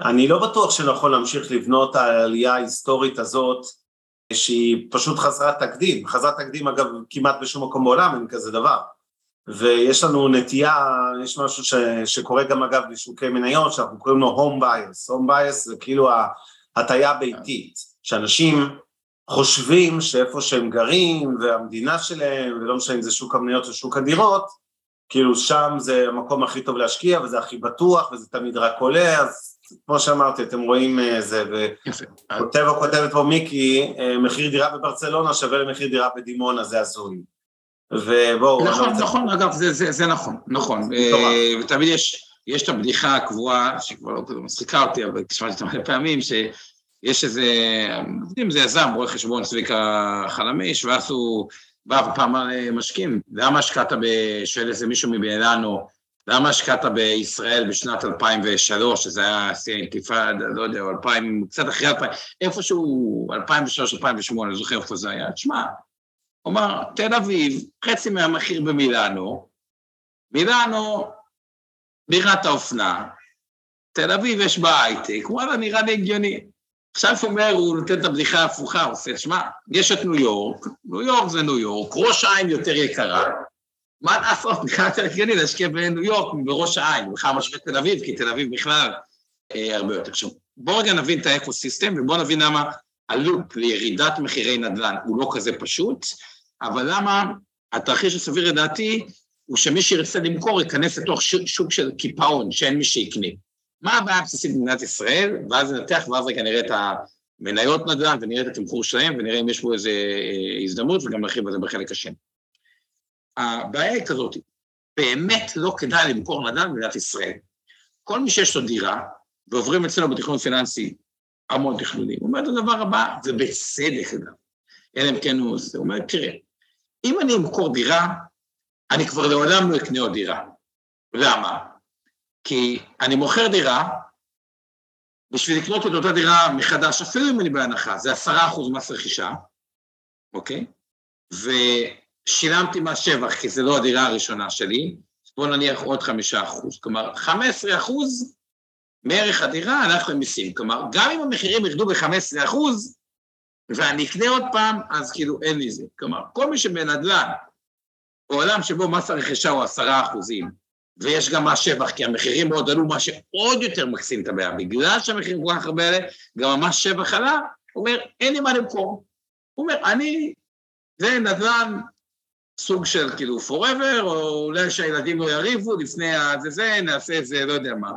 אני לא בטוח שנכון להמשיך לבנות העלייה ההיסטורית הזאת, שהיא פשוט חסרת תקדים, חסרת תקדים אגב כמעט בשום מקום בעולם, אין כזה דבר, ויש לנו נטייה, יש משהו ש, שקורה גם אגב בשוקי מניות, שאנחנו קוראים לו home bias, home bias זה כאילו ההטייה ביתית, שאנשים חושבים שאיפה שהם גרים, והמדינה שלהם, ולא משנה אם זה שוק המניות או שוק הדירות, כאילו שם זה המקום הכי טוב להשקיע, וזה הכי בטוח, וזה תמיד רק עולה, אז כמו שאמרתי, אתם רואים זה, וכותב או כותבת פה מיקי, מחיר דירה בברצלונה שווה למחיר דירה בדימונה, זה הזוי. ובואו... נכון, נכון, אגב, זה נכון, נכון. ותמיד יש את הבדיחה הקבועה, שכבר לא מצחיקה אותי, אבל כשמעתי את המלא פעמים, ש... יש איזה, זה יזם, רואה חשבון צביקה חלמיש, ואז הוא בא ופעם משקים, למה השקעת בשביל איזה מישהו מביננו, למה השקעת בישראל בשנת אלפיים ושלוש, שזה היה אינתיפאדה, לא יודע, אלפיים, קצת אחרי אלפיים, איפשהו אלפיים ושלוש אלפיים ושמונה, זוכר איפה זה היה, תשמע, הוא אמר, תל אביב, חצי מהמחיר במילאנו, מילאנו, בירת האופנה, תל אביב יש בה הייטק, וואלה נראה לי הגיוני, עכשיו הוא אומר, הוא נותן את הבדיחה ההפוכה, הוא עושה, שמע, יש את ניו יורק, ניו יורק זה ניו יורק, ראש העין יותר יקרה, מה לעשות, נראה יותר הגיוני להשקיע בניו יורק בראש העין, בכלל משווה תל אביב, כי תל אביב בכלל אה, הרבה יותר. עכשיו, בואו רגע נבין את האקוסיסטם, ובואו נבין למה הלופ לירידת מחירי נדל"ן הוא לא כזה פשוט, אבל למה התרחיש הסביר לדעתי, הוא שמי שירצה למכור, יכנס לתוך שוק של קיפאון, שאין מי שיקנה. מה הבעיה הבסיסית במדינת ישראל, ואז ננתח, ואז רגע נראה את המניות נדל"ן, ונראה את התמחור שלהם, ונראה אם יש בו איזו הזדמנות, וגם נרחיב את זה בחלק השני. הבעיה היא כזאת, באמת לא כדאי למכור נדל"ן במדינת ישראל. כל מי שיש לו דירה, ועוברים אצלנו בתכנון פיננסי המון תכנונים, הוא אומר את הדבר הבא, ובצדק אגב, אלא אם כן הוא עושה, הוא אומר, תראה, אם אני אמכור דירה, אני כבר לעולם לא אקנה עוד דירה. למה? כי אני מוכר דירה, בשביל לקנות את אותה דירה מחדש, אפילו אם אני בהנחה, זה עשרה אחוז מס רכישה, אוקיי? ושילמתי מס שבח, כי זה לא הדירה הראשונה שלי, בוא נניח עוד חמישה אחוז, כלומר, חמישה עשר אחוז מערך הדירה הלך למיסים, כלומר, גם אם המחירים ירדו ב-חמישה עשר אחוז, ואני אקנה עוד פעם, אז כאילו אין לי זה, כלומר, כל מי שבנדל"ן, בעולם שבו מס הרכישה הוא עשרה אחוזים, ויש גם מה שבח, כי המחירים מאוד עלו, מה שעוד יותר מקסים את הבעיה, בגלל שהמחירים כל כך הרבה עלה, גם המס שבח עלה, הוא אומר, אין לי מה למכור. הוא אומר, אני, זה נדל"ן סוג של כאילו forever, או אולי שהילדים לא יריבו, לפני זה זה, נעשה איזה, לא יודע מה,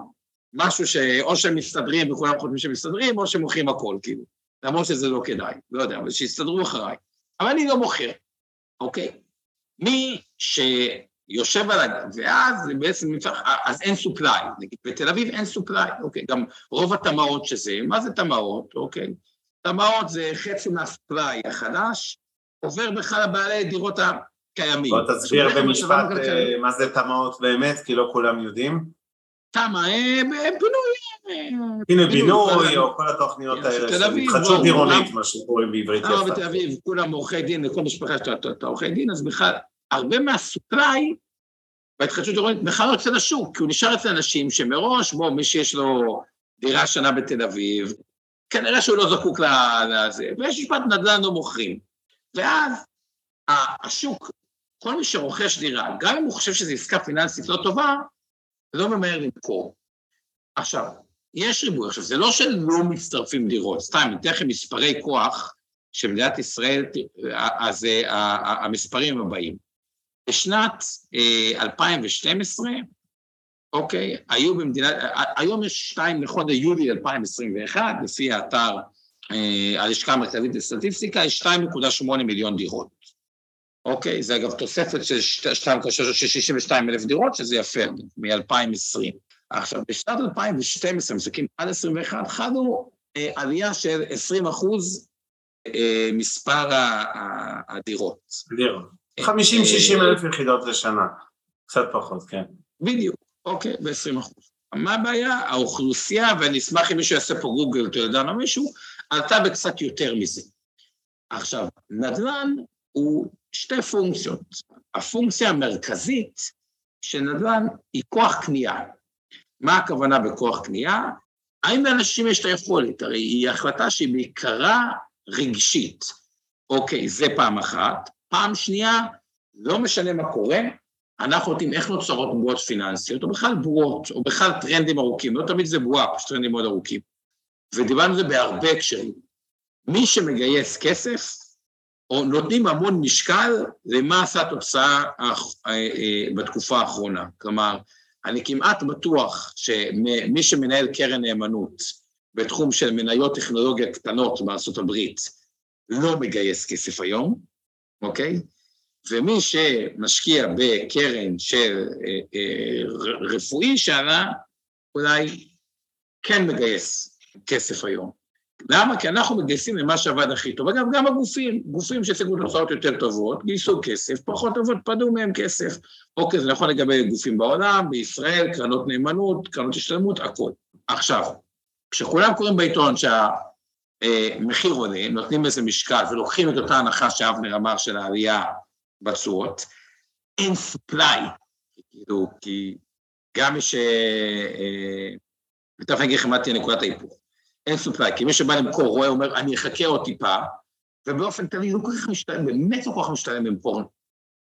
משהו שאו שהם מסתדרים, וכולם חותמים שמסתדרים, או שמוכרים הכל, כאילו. למרות שזה לא כדאי, לא יודע, אבל שיסתדרו אחריי. אבל אני לא מוכר, אוקיי? מי ש... יושב על הגן, ואז בעצם נמצא, אז אין סופליי, נגיד בתל אביב אין סופליי, אוקיי, גם רוב התמאות שזה, מה זה תמאות, אוקיי, תמאות זה חצי מהסופליי החדש, עובר בכלל לבעלי דירות הקיימים. בוא תסביר במשפט מה זה תמאות באמת, כי לא כולם יודעים. תמה, בינוי. הנה בינוי, או כל התוכניות האלה, חדשות עירונית, מה שקוראים בעברית. לא, בתל אביב, כולם עורכי דין, לכל משפחה שאתה עורכי דין, אז בכלל, הרבה מהסופליי, בהתחדשות עירונית, בכלל לא יוצא לשוק, כי הוא נשאר אצל אנשים שמראש, בוא, מי שיש לו דירה שנה בתל אביב, כנראה שהוא לא זקוק לזה, ויש משפט נדל"ן לא מוכרים. ואז השוק כל מי שרוכש דירה, גם אם הוא חושב שזו עסקה פיננסית לא טובה, זה לא ממהר למכור. עכשיו, יש ריבוי, עכשיו, זה לא שלא מצטרפים דירות, סתם, ניתן לכם מספרי כוח שמדינת ישראל, אז המספרים הבאים. בשנת אלפיים ושתים עשרה, אוקיי, היו במדינה, היום יש שתיים לחודש יולי אלפיים עשרים ואחת, לפי האתר, הלשכה המרכזית לסטטיסטיקה, יש שתיים נקודה שמונה מיליון דירות. אוקיי, זה אגב תוספת של שישים ושתיים אלף דירות, שזה יפה, מ-אלפיים ועשרים. עכשיו, בשנת אלפיים ושתים עשרה, מסכים עד עשרים ואחת, חדו עלייה של עשרים אחוז מספר הדירות. דירות. חמישים שישים אלף יחידות לשנה, קצת פחות, כן. בדיוק, אוקיי, ב-עשרים אחוז. מה הבעיה? האוכלוסייה, ואני אשמח אם מישהו יעשה פה גוגל, אתה יודע לנו מישהו, עלתה בקצת יותר מזה. עכשיו, נדל"ן הוא שתי פונקציות. הפונקציה המרכזית של נדל"ן היא כוח קנייה. מה הכוונה בכוח קנייה? האם לאנשים יש את היכולת? הרי היא החלטה שהיא בעיקרה רגשית. אוקיי, זה פעם אחת. פעם שנייה, לא משנה מה קורה, אנחנו יודעים איך נוצרות בועות פיננסיות, או בכלל בועות, או בכלל טרנדים ארוכים, לא תמיד זה בועה, פשוט טרנדים מאוד ארוכים. ודיברנו על זה בהרבה הקשרים. מי שמגייס כסף, או נותנים המון משקל, למה עשה התוצאה בתקופה האחרונה. כלומר, אני כמעט בטוח שמי שמנהל קרן נאמנות, בתחום של מניות טכנולוגיה קטנות בארצות הברית, לא מגייס כסף היום, אוקיי? ומי שמשקיע בקרן של רפואי שעלה, אולי כן מגייס כסף היום. למה? כי אנחנו מגייסים למה שעבד הכי טוב. אגב, גם הגופים, גופים ששיגו תוצאות יותר טובות, גייסו כסף, פחות טובות, פדו מהם כסף. אוקיי, זה נכון לגבי גופים בעולם, בישראל, קרנות נאמנות, קרנות השתלמות, הכל. עכשיו, כשכולם קוראים בעיתון שהמחיר עולה, נותנים איזה משקל ולוקחים את אותה הנחה שאבנר אמר של העלייה, בצורות, אין ספליי, כאילו, כי גם מי ש... ותכף נגיד לכם מה תהיה נקודת ההיפוך, אין ספליי, כי מי שבא למכור רואה, אומר, אני אחכה עוד טיפה, ובאופן תמיד לא כל כך משתלם, באמת לא כל כך משתלם למכור,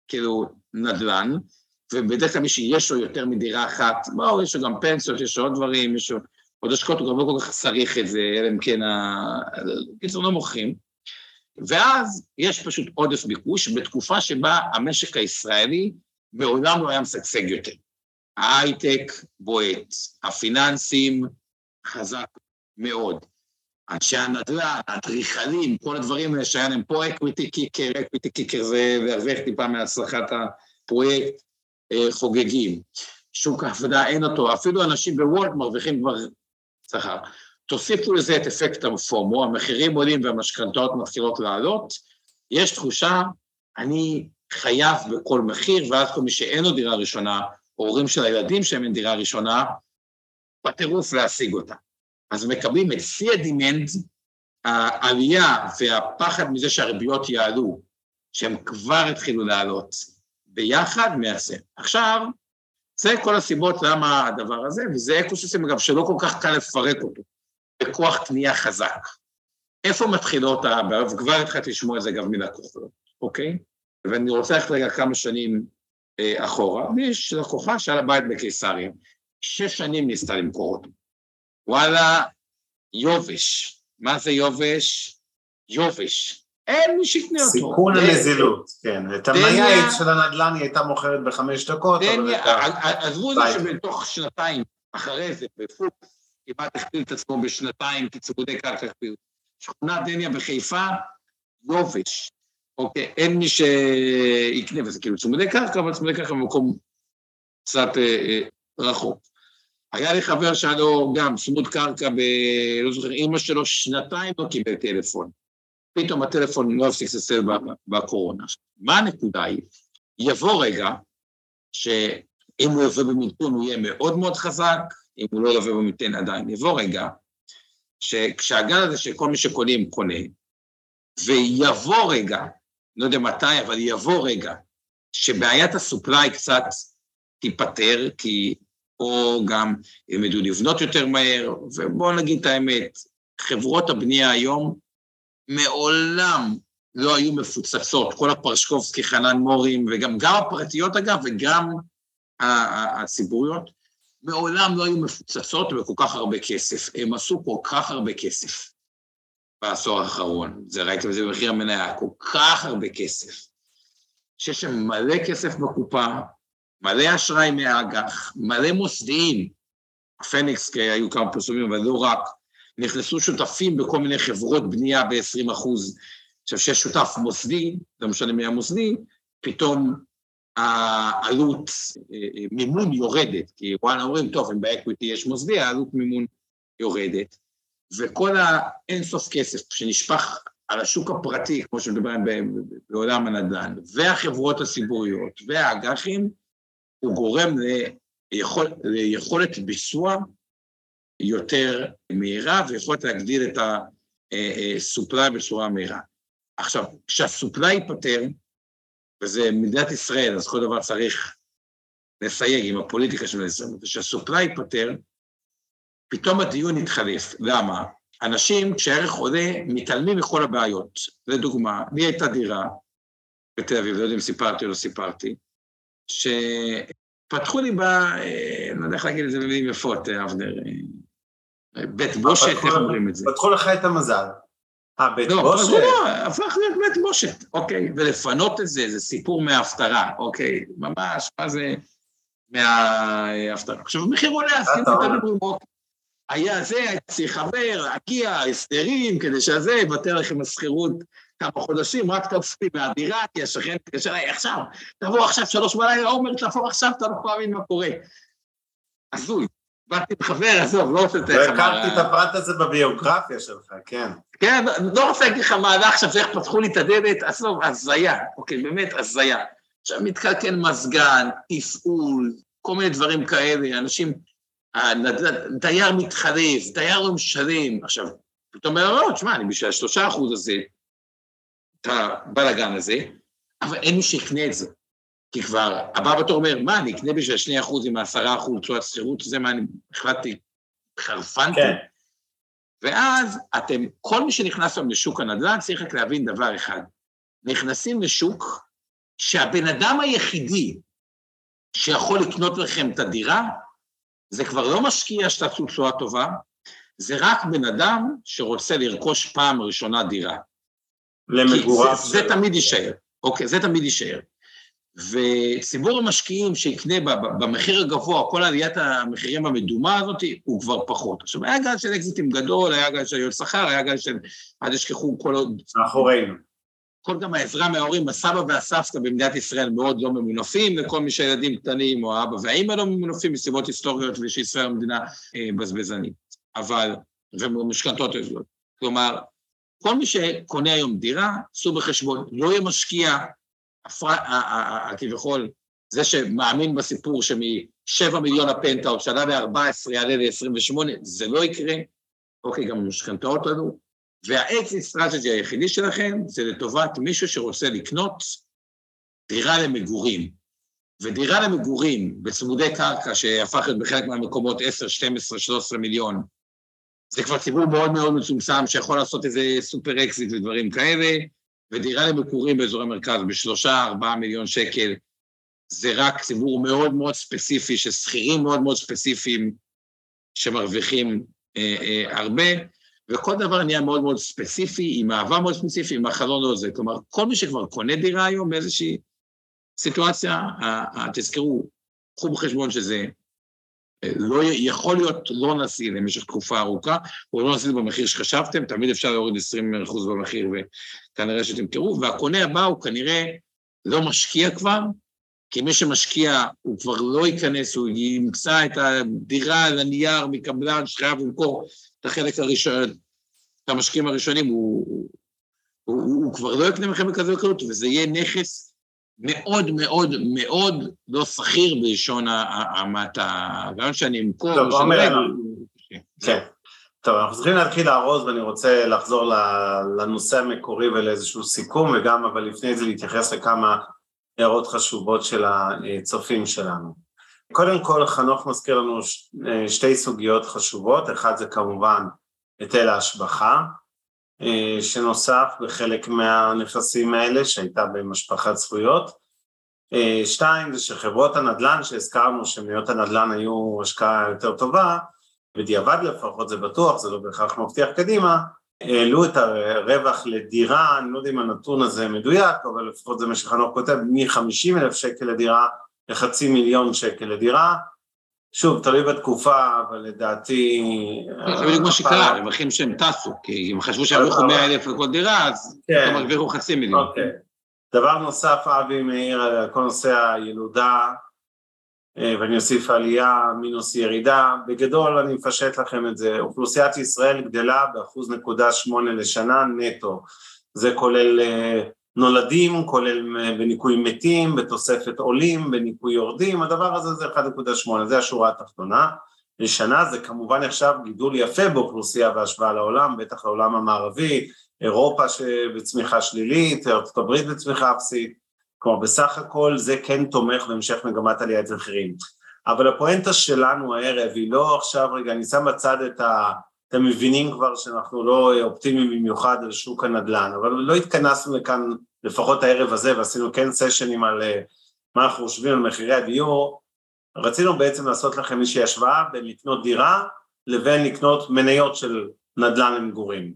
כאילו, נדל"ן, ובדרך כלל מי שיש לו יותר מדירה אחת, בואו, יש לו גם פנסיות, יש לו עוד דברים, יש לו עוד השקעות, הוא גם לא כל כך צריך את זה, אלא אם כן, קיצור, לא מוכרים, ואז יש פשוט עודף ביקוש בתקופה שבה המשק הישראלי בעולם לא היה משגשג יותר. ההייטק בועט, הפיננסים חזק מאוד, אנשי הנדל"ן, האדריכלים, כל הדברים האלה שהיה להם פה אקוויטי קיקר, אקוויטי קיקר זה להרוויח טיפה מהצלחת הפרויקט, חוגגים. שוק העבודה אין אותו, אפילו אנשים בוולט מרוויחים כבר שכר. תוסיפו לזה את אפקט הפומו, המחירים עולים והמשכנתאות מתחילות לעלות, יש תחושה, אני חייב בכל מחיר, ואז כל מי שאין לו דירה ראשונה, או הורים של הילדים שהם אין דירה ראשונה, בטירוף להשיג אותה. אז מקבלים את סי הדימנד, העלייה והפחד מזה שהריביות יעלו, שהם כבר התחילו לעלות, ביחד מעשה. עכשיו, זה כל הסיבות למה הדבר הזה, וזה אקוסיסטם אגב שלא כל כך קל לפרק אותו. בכוח קנייה חזק. איפה מתחילות הבעיות? וכבר התחלתי לשמוע את זה אגב מלקוחות, אוקיי? ואני רוצה ללכת רגע כמה שנים אה, אחורה, ויש לקוחה שעל הבית בקיסריה, שש שנים ניסתה למכור אותו. וואלה, יובש. מה זה יובש? יובש. אין מי שיקנה אותו. סיכון הנזילות, כן. את המייעית של הנדל"ן היא הייתה מוכרת בחמש דקות. עזבו זה שבתוך שנתיים אחרי זה, בפוקס, כמעט הכפיל את עצמו בשנתיים, כי צמודי קרקע הכפיל. שכונת דניה בחיפה, יובש. אוקיי, אין מי שיקנה, וזה כאילו צמודי קרקע, אבל צמודי קרקע במקום קצת אה, רחוק. היה לי חבר שהיה לו גם צמוד קרקע, ב... לא זוכר, אמא שלו שנתיים לא קיבל טלפון. פתאום הטלפון לא הפסיק לסל בקורונה. מה הנקודה היא? יבוא רגע, שאם הוא יבוא במתון, הוא יהיה מאוד מאוד חזק, אם הוא לא יבוא במתן עדיין, יבוא רגע, שכשהגל הזה שכל מי שקונים קונה, ויבוא רגע, לא יודע מתי, אבל יבוא רגע, שבעיית הסופליי קצת תיפטר, כי או גם הם ידעו לבנות יותר מהר, ובואו נגיד את האמת, חברות הבנייה היום מעולם לא היו מפוצצות, כל הפרשקובסקי, חנן מורים, וגם גם הפרטיות אגב, וגם הציבוריות, מעולם לא היו מפוצצות בכל כך הרבה כסף, הם עשו כל כך הרבה כסף בעשור האחרון, זה ראיתם את זה במחיר המניה, כל כך הרבה כסף, שיש שם מלא כסף בקופה, מלא אשראי מהאג"ח, מלא מוסדיים, הפניקס כי היו כמה פרסומים, אבל לא רק, נכנסו שותפים בכל מיני חברות בנייה ב-עשרים אחוז, עכשיו שיש שותף מוסדי, לא משנה מי המוסדי, פתאום העלות מימון יורדת, כי וואלה אומרים, טוב, אם באקוויטי יש מוסדי, העלות מימון יורדת, וכל האינסוף כסף שנשפך על השוק הפרטי, כמו שמדברים בעולם הנדל"ן, והחברות הציבוריות והאג"חים, הוא גורם ליכול, ליכולת ביצוע יותר מהירה, ויכולת להגדיל את הסופליי בצורה מהירה. עכשיו, כשהסופליי ייפטר, וזה מדינת ישראל, אז כל דבר צריך לסייג עם הפוליטיקה של ישראל, כשהסופליי ייפטר, פתאום הדיון התחלף. למה? אנשים כשהערך עולה מתעלמים מכל הבעיות. לדוגמה, לי הייתה דירה בתל אביב, לא יודע אם סיפרתי או לא סיפרתי, שפתחו לי בה, אני לא יודע להגיד את זה במילים יפות, אבנר, בית בושת, איך אומרים את זה? פתחו לך את המזל. אה, בית בושת? לא, לא, הפך להיות בית בושת, אוקיי, ולפנות את זה, זה סיפור מההפטרה, אוקיי, ממש, מה זה מההפטרה? עכשיו, מחיר עולה, אז כאילו אתה מדברים, היה זה, הייתי חבר, הגיע, הסדרים, כדי שזה יוותר לכם הסחירות כמה חודשים, רק תפסתי מהדירה, כי השכן תקשר עליי, עכשיו, תבוא עכשיו שלוש בלילה, עומר, תבוא עכשיו, אתה לא מאמין מה קורה. עזוי, באתי בחבר, עזוב, לא רוצה לתת לך. והכרתי את הפרט הזה בביוגרפיה שלך, כן. כן, לא רוצה להגיד לך מעלה עכשיו, זה איך פתחו לי את הדלת, עזוב, הזיה, אוקיי, באמת הזיה. עכשיו מתקלקל מזגן, תפעול, כל מיני דברים כאלה, אנשים... הדייר מתחלף, דייר לא משלם, עכשיו, פתאום אומר, לא, תשמע, אני בשביל השלושה אחוז הזה, את הבלגן הזה, אבל אין מי שיקנה את זה, כי כבר, הבא בתור אומר, מה, אני אקנה בשביל השני אחוז עם העשרה אחוז, צורת שכירות, זה מה, אני החלטתי, חרפנתי, כן. ואז אתם, כל מי שנכנס היום לשוק הנדל"ן, צריך רק להבין דבר אחד, נכנסים לשוק, שהבן אדם היחידי, שיכול לקנות לכם את הדירה, זה כבר לא משקיע שתעשו תשואה טובה, זה רק בן אדם שרוצה לרכוש פעם ראשונה דירה. למגוריו. זה, זה תמיד יישאר, אוקיי, זה תמיד יישאר. וציבור המשקיעים שיקנה במחיר הגבוה, כל עליית המחירים המדומה הזאת, הוא כבר פחות. עכשיו, היה גל של אקזיטים גדול, היה גל של יועץ שכר, היה גל של... עד ישכחו כל עוד... מאחורינו. כל גם העזרה מההורים, הסבא והסבתא במדינת ישראל מאוד לא ממונפים, וכל מי שהילדים קטנים או האבא והאמא לא ממונפים, מסיבות היסטוריות ושישראל המדינה אה, בזבזנית, אבל, ומשכנתות היסטוריות. כלומר, כל מי שקונה היום דירה, סו בחשבון, לא יהיה משקיע, כביכול, זה שמאמין בסיפור שמשבע מיליון הפנטאות, שעלה ל-ארבע עשרה, יעלה ל-עשרים ושמונה, זה לא יקרה, אוקיי, גם משכנתאות לנו, והאקזיט סטרטג'י היחידי שלכם זה לטובת מישהו שרוצה לקנות דירה למגורים. ודירה למגורים בצמודי קרקע שהפך את בחלק מהמקומות עשר, שתים עשרה, שלוש עשרה מיליון, זה כבר ציבור מאוד מאוד מצומצם שיכול לעשות איזה סופר אקזיט ודברים כאלה, ודירה למגורים באזורי מרכז בשלושה, ארבעה מיליון שקל, זה רק ציבור מאוד מאוד ספציפי, ששכירים מאוד מאוד ספציפיים שמרוויחים אה, אה, הרבה, וכל דבר נהיה מאוד מאוד ספציפי, עם אהבה מאוד ספציפי, עם החלון או זה. כלומר, כל מי שכבר קונה דירה היום באיזושהי סיטואציה, תזכרו, קחו בחשבון שזה לא יכול להיות לא נזיל למשך תקופה ארוכה, או לא נזיל במחיר שחשבתם, תמיד אפשר להוריד עשרים אחוז במחיר, וכנראה שתמכרו, והקונה הבא הוא כנראה לא משקיע כבר, כי מי שמשקיע הוא כבר לא ייכנס, הוא ימצא את הדירה על הנייר מקבלן שחייב למכור, את החלק הראשון, את המשקיעים הראשונים, הוא, הוא, הוא, הוא כבר לא יקנה מכם בכזו קלות, וזה יהיה נכס מאוד מאוד מאוד לא שכיר בלשון המעטה, גם שאני אמכור. טוב, אומר, הוא... כן. כן. טוב, אנחנו צריכים להתחיל להרוז, ואני רוצה לחזור לנושא המקורי ולאיזשהו סיכום, וגם, אבל לפני זה להתייחס לכמה הערות חשובות של הצופים שלנו. קודם כל, חנוך מזכיר לנו שתי סוגיות חשובות, אחד זה כמובן היטל ההשבחה, שנוסף בחלק מהנכסים האלה שהייתה במשפחת זכויות. שתיים, זה שחברות הנדל"ן שהזכרנו שמניות הנדל"ן היו השקעה יותר טובה, בדיעבד לפחות זה בטוח, זה לא בהכרח מבטיח קדימה, העלו את הרווח לדירה, אני לא יודע אם הנתון הזה מדויק, אבל לפחות זה מה שחנוך כותב, מ-חמישים אלף שקל לדירה לחצי מיליון שקל לדירה, שוב, תלוי בתקופה, אבל לדעתי... זה בדיוק מה שקרה, הם הולכים שהם טסו, כי הם חשבו שהלוכו מאה אלף לכל דירה, אז הם הרוויחו חצי מיליון. דבר נוסף, אבי מאיר, על כל נושא הילודה, ואני אוסיף עלייה, מינוס ירידה, בגדול אני מפשט לכם את זה, אוכלוסיית ישראל גדלה באחוז נקודה שמונה לשנה נטו, זה כולל נולדים, כולל בניקוי מתים, בתוספת עולים, בניקוי יורדים, הדבר הזה זה אחת נקודה שמונה, זה השורה התחתונה, לשנה זה כמובן עכשיו גידול יפה באוכלוסייה והשוואה לעולם, בטח לעולם המערבי, אירופה בצמיחה שלילית, ארצות הברית בצמיחה אפסית, כלומר, בסך הכל זה כן תומך בהמשך מגמת עליית מחירים. אבל הפואנטה שלנו הערב היא לא עכשיו, רגע, אני שם בצד את ה... אתם מבינים כבר שאנחנו לא אופטימיים במיוחד על שוק הנדל"ן, אבל לא התכנסנו לכאן, לפחות הערב הזה, ועשינו כן סשנים על מה אנחנו חושבים על מחירי הדיור. רצינו בעצם לעשות לכם איזושהי השוואה בין לקנות דירה לבין לקנות מניות של נדל"ן למגורים.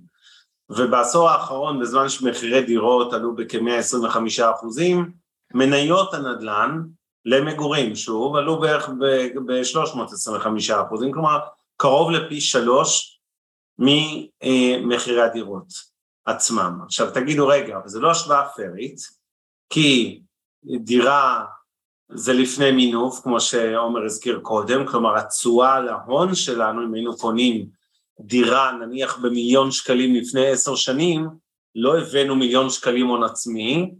ובעשור האחרון, בזמן שמחירי דירות עלו בכ-מאה עשרים וחמישה אחוזים, מניות הנדל"ן למגורים, שוב, עלו בערך ב-שלוש מאות עשרים וחמישה אחוזים, כלומר, קרוב לפי שלוש ממחירי הדירות עצמם. עכשיו, תגידו רגע, אבל זה לא השוואה פרית, כי דירה זה לפני מינוף, כמו שעומר הזכיר קודם, כלומר, הצועה להון שלנו, אם היינו קונים, דירה, נניח במיליון שקלים לפני עשר שנים, לא הבאנו מיליון שקלים הון עצמי,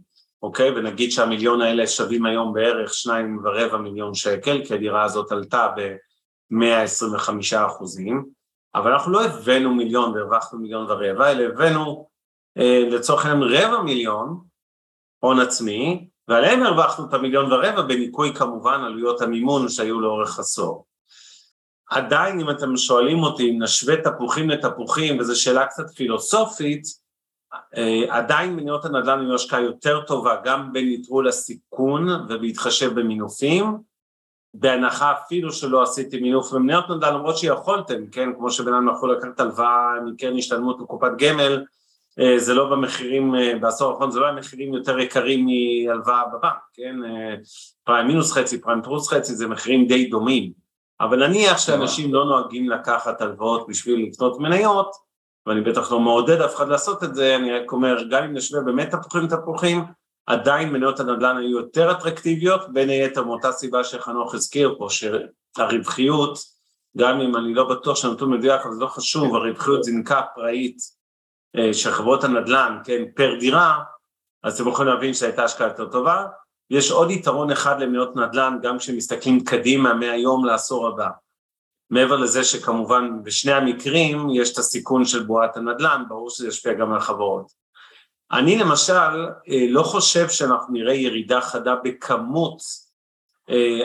אוקיי? ונגיד שהמיליון האלה שווים היום בערך שניים ורבע מיליון שקל, כי הדירה הזאת עלתה ב-מאה עשרים וחמישה אחוזים, אבל אנחנו לא הבאנו מיליון והרווחנו מיליון ורבע, אלא הבאנו אה, לצורך העניין רבע מיליון הון עצמי, ועליהם הרווחנו את המיליון ורבע, בניקוי כמובן עלויות המימון שהיו לאורך עשור. עדיין אם אתם שואלים אותי, אם נשווה תפוחים לתפוחים, וזו שאלה קצת פילוסופית, עדיין מניות הנדל"ן היא השקעה יותר טובה, גם בנטרול הסיכון ובהתחשב במינופים, בהנחה אפילו שלא עשיתי מינוף במניות נדל"ן, למרות שיכולתם, כן, כמו שבינם יכול לקחת הלוואה, מכן השתלמות לקופת גמל, זה לא במחירים, בעשור האחרון, זה לא המחירים יותר יקרים מהלוואה בבנק, כן, פריים מינוס חצי, פריים פלוס חצי, זה מחירים די דומים. אבל נניח שאנשים לא נוהגים לקחת הלוואות בשביל לקנות מניות, ואני בטח לא מעודד אף אחד לעשות את זה, אני רק אומר, גם אם נשווה באמת תפוחים תפוחים, עדיין מניות הנדל"ן היו יותר אטרקטיביות, בין היתר מאותה סיבה שחנוך הזכיר פה, שהרווחיות, גם אם אני לא בטוח שנתון מדויק, אבל זה לא חשוב, הרווחיות זינקה פראית של חברות הנדל"ן, כן, פר דירה, אז אתם יכולים להבין שהייתה השקעה יותר טובה, יש עוד יתרון אחד למניות נדל"ן, גם כשמסתכלים קדימה מהיום לעשור הבא. מעבר לזה שכמובן בשני המקרים יש את הסיכון של בועת הנדל"ן, ברור שזה ישפיע גם על חברות. אני למשל לא חושב שאנחנו נראה ירידה חדה בכמות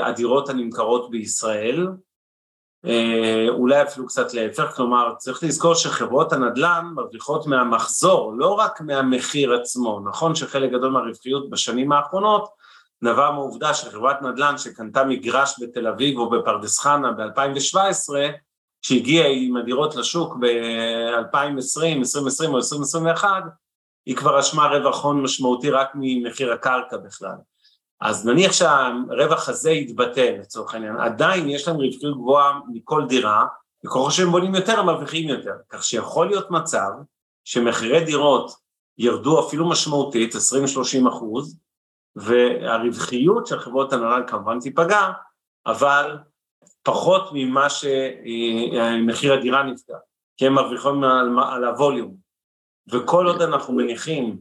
הדירות הנמכרות בישראל, אולי אפילו קצת להפך, כלומר צריך לזכור שחברות הנדל"ן מרוויחות מהמחזור, לא רק מהמחיר עצמו, נכון שחלק גדול מהרווחיות בשנים האחרונות, נבע מעובדה שחברת נדל"ן שקנתה מגרש בתל אביב או בפרדס חנה ב-אלפיים שבע עשרה, שהגיעה עם הדירות לשוק ב-אלפיים עשרים, אלפיים עשרים או אלפיים עשרים ואחת, היא כבר רשמה רווח הון משמעותי רק ממחיר הקרקע בכלל. אז נניח שהרווח הזה יתבטא לצורך העניין, עדיין יש להם רווחיות גבוהה מכל דירה, וככל שהם בונים יותר הם מרוויחים יותר, כך שיכול להיות מצב שמחירי דירות ירדו אפילו משמעותית, עשרים שלושים אחוז, והרווחיות של חברות הנדל"ן כמובן תיפגע, אבל פחות ממה שמחיר הדירה נפגע, כי הם מרוויחים על, על הווליום, וכל עוד אנחנו מניחים,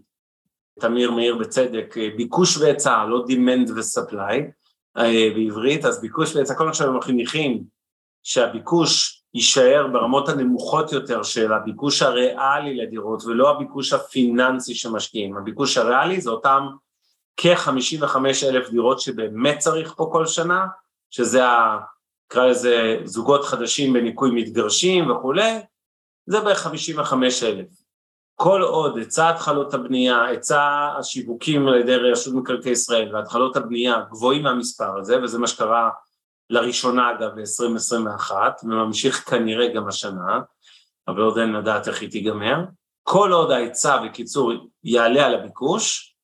תמיר מאיר בצדק, ביקוש והצעה, לא demand ו-supply בעברית, אז ביקוש והצעה, כל עכשיו הם מניחים שהביקוש יישאר ברמות הנמוכות יותר של הביקוש הריאלי לדירות, ולא הביקוש הפיננסי שמשקיעים, הביקוש הריאלי זה אותם כ-חמישים וחמישה אלף דירות שבאמת צריך פה כל שנה, שזה נקרא לזה זוגות חדשים בניקוי מתגרשים וכו', זה ב-חמישים וחמישה אלף. כל עוד היצע התחלות הבנייה, היצע השיווקים על ידי רשות מקרקעי ישראל, והתחלות הבנייה גבוהים מהמספר הזה, וזה מה שקרה לראשונה אגב ב-עשרים עשרים ואחת, וממשיך כנראה גם השנה, אבל עוד אין לדעת איך היא תיגמר, כל עוד ההיצע וקיצור יעלה על הביקוש,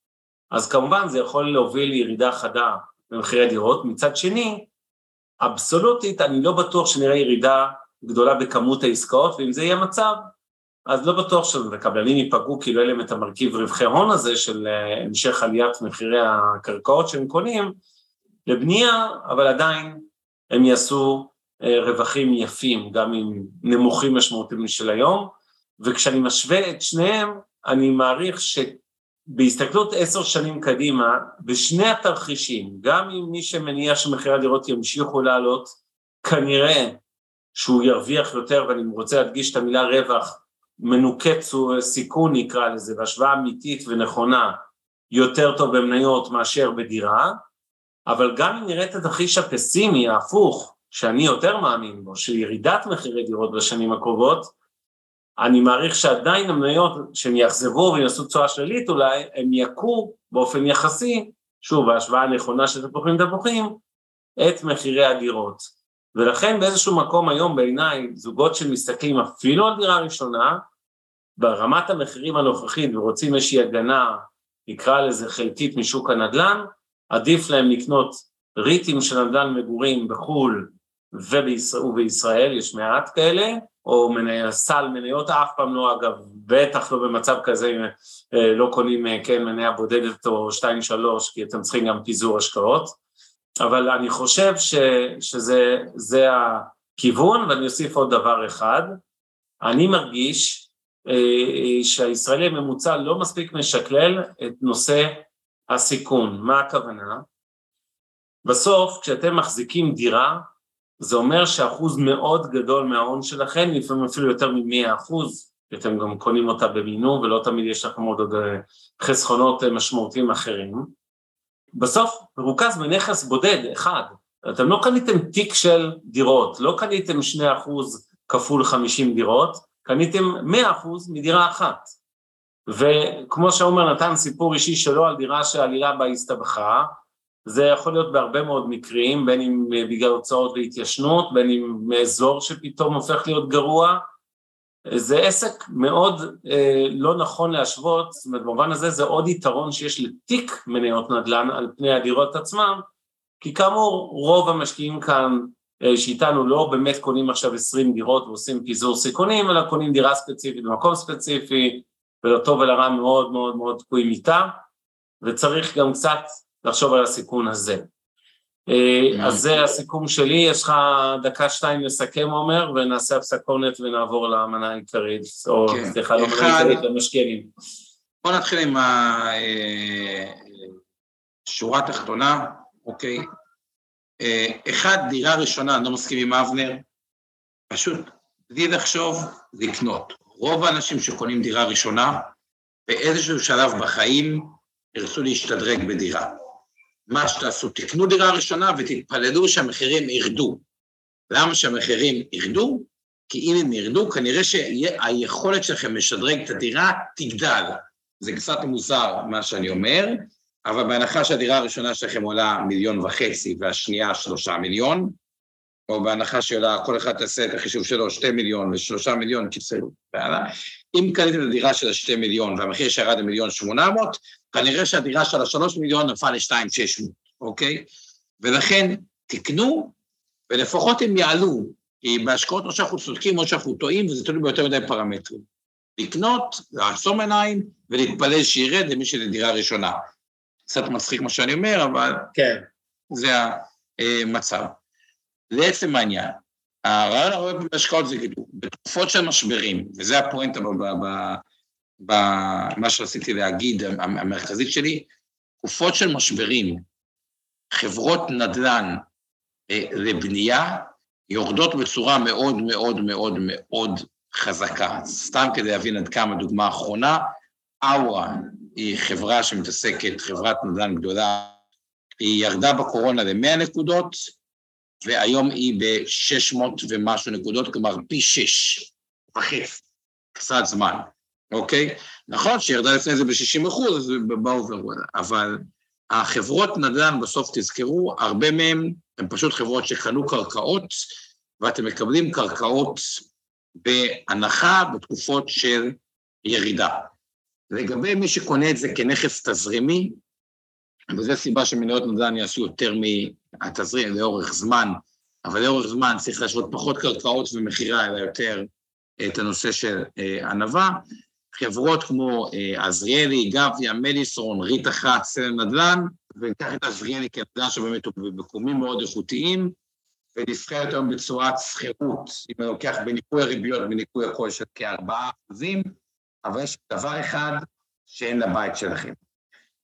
אז כמובן זה יכול להוביל לירידה חדה במחירי הדירות. מצד שני, אבסולוטית אני לא בטוח שנראה ירידה גדולה בכמות העסקאות, ואם זה יהיה מצב, אז לא בטוח שהקבלנים ייפגעו, כי לא יהיה להם את המרכיב רווחי הון הזה, של המשך עליית מחירי הקרקעות שהם קונים לבנייה, אבל עדיין הם יעשו רווחים יפים, גם עם נמוכים משמעותיים של היום, וכשאני משווה את שניהם, אני מעריך שבהסתכלות עשר שנים קדימה, בשני התרחישים, גם אם מי שמניע שמחירי הדירות ימשיכו לעלות, כנראה שהוא ירוויח יותר, ואני רוצה להדגיש את המילה רווח, מנוקט סיכון נקרא לזה, בהשוואה אמיתית ונכונה, יותר טוב במניות מאשר בדירה, אבל גם אם נראה את התרחיש הפסימי, ההפוך, שאני יותר מאמין בו, של ירידת מחירי דירות בשנים הקרובות, אני מעריך שעדיין המניות שהם יחזבו וינסו צועה שלילית אולי, הם יקו באופן יחסי, שוב, ההשוואה הנכונה של תפוחים תפוחים, את מחירי הדירות. ולכן באיזשהו מקום היום בעיניי, זוגות שמסתכלים אפילו על דירה ראשונה, ברמת המחירים הנוכחית ורוצים איזושהי הגנה, נקרא לזה חלקית משוק הנדל"ן, עדיף להם לקנות ריטים של נדל"ן מגורים בחול ובישראל, ובישראל יש מעט כאלה, או מניה, סל מניות אף פעם לא אגב, בטח לא במצב כזה, לא קונים כן, מניה בודדת או שתיים שלוש, כי אתם צריכים גם פיזור השקעות, אבל אני חושב ש, שזה זה הכיוון, ואני אוסיף עוד דבר אחד, אני מרגיש אה, שהישראלי הממוצע לא מספיק משקלל את נושא הסיכון. מה הכוונה? בסוף, כשאתם מחזיקים דירה, זה אומר שאחוז מאוד גדול מההון שלכם, לפעמים אפילו יותר מ-מאה אחוז, אתם גם קונים אותה במינו, ולא תמיד יש לכם עוד חסכונות משמעותיים אחרים, בסוף מרוכז בנכס בודד אחד, אתם לא קניתם תיק של דירות, לא קניתם שני אחוז כפול חמישים דירות, קניתם מאה אחוז מדירה אחת, וכמו שעומר נתן סיפור אישי שלו על דירה שהעלילה בה הסתבכה, זה יכול להיות בהרבה מאוד מקרים, בין אם בגלל הוצאות והתיישנות, בין אם מאזור שפתאום הופך להיות גרוע, זה עסק מאוד אה, לא נכון להשוות, זאת אומרת, במובן הזה זה עוד יתרון שיש לתיק מניות נדל"ן על פני הדירות עצמם, כי כאמור רוב המשקיעים כאן אה, שאיתנו לא באמת קונים עכשיו עשרים דירות ועושים פיזור סיכונים, אלא קונים דירה ספציפית במקום ספציפי, ולטוב ולרע מאוד מאוד מאוד תקועים איתה, וצריך גם קצת לחשוב על הסיכון הזה. אז זה הסיכום שלי, יש לך דקה שתיים לסכם עומר, ונעשה הפסקונת ונעבור למנה העיקרית, או סליחה, לא מנה העיקרית, למשקיעים. בוא נתחיל עם השורה התחתונה, אוקיי. אחד, דירה ראשונה, אני לא מסכים עם אבנר, פשוט בלי לחשוב, לקנות. רוב האנשים שקונים דירה ראשונה, באיזשהו שלב בחיים, ירצו להשתדרג בדירה. מה שתעשו, תקנו דירה ראשונה ותתפללו שהמחירים ירדו. למה שהמחירים ירדו? כי אם הם ירדו, כנראה שהיכולת שלכם לשדרג את הדירה תגדל. זה קצת מוזר מה שאני אומר, אבל בהנחה שהדירה הראשונה שלכם עולה מיליון וחצי, והשנייה שלושה מיליון, או בהנחה שעולה, כל אחד תעשה את החישוב שלו, שתי מיליון ושלושה מיליון, קיצרו, בעלה. אם קניתם את הדירה של השתי מיליון, והמחיר שירד למיליון שמונה מאות, כנראה שהדירה של השלוש מיליון נפל לשתיים שש מאות, אוקיי? ולכן תקנו, ולפחות הם יעלו, כי בהשקעות או שאנחנו צודקים או שאנחנו טועים, וזה תלוי ביותר מדי פרמטרים. לקנות, לעצום עיניים, ולהתפלל שירד למי שלדירה ראשונה. קצת מצחיק מה שאני אומר, אבל כן. זה המצב. לעצם העניין, הרעיון הרבה פעמים בהשקעות זה גידול, בתקופות של משברים, וזה הפואנטה במה שרציתי להגיד, המרכזית שלי, תקופות של משברים, חברות נדל"ן לבנייה, יורדות בצורה מאוד מאוד מאוד מאוד חזקה. סתם כדי להבין עד כמה דוגמה האחרונה, אורה היא חברה שמתעסקת, חברת נדל"ן גדולה, היא ירדה בקורונה ל-מאה נקודות, והיום היא ב-שש מאות ומשהו נקודות, כלומר פי שש, וחצי, קצת זמן. אוקיי? נכון, שירדה לפני זה ב-שישים אחוז, אז באו ורודה, אבל החברות נדל"ן, בסוף תזכרו, הרבה מהם הם פשוט חברות שקנו קרקעות, ואתם מקבלים קרקעות בהנחה בתקופות של ירידה. לגבי מי שקונה את זה כנכס תזרימי, וזו סיבה שמניות נדל"ן יעשו יותר מהתזרים לאורך זמן, אבל לאורך זמן צריך להשוות פחות קרקעות ומחירה, אלא יותר את הנושא של ענווה. חברות כמו עזריאלי, גביה, מליסרון, ריט אחת, סלן נדלן, וניקח את עזריאלי כנדלן שבאמת הוא בקומים מאוד איכותיים, ונסחר יותר בצורת סחירות, אם אני לוקח בניקוי הריביות, בניקוי הכל של כארבעה אחוזים, אבל יש דבר אחד שאין לבית שלכם.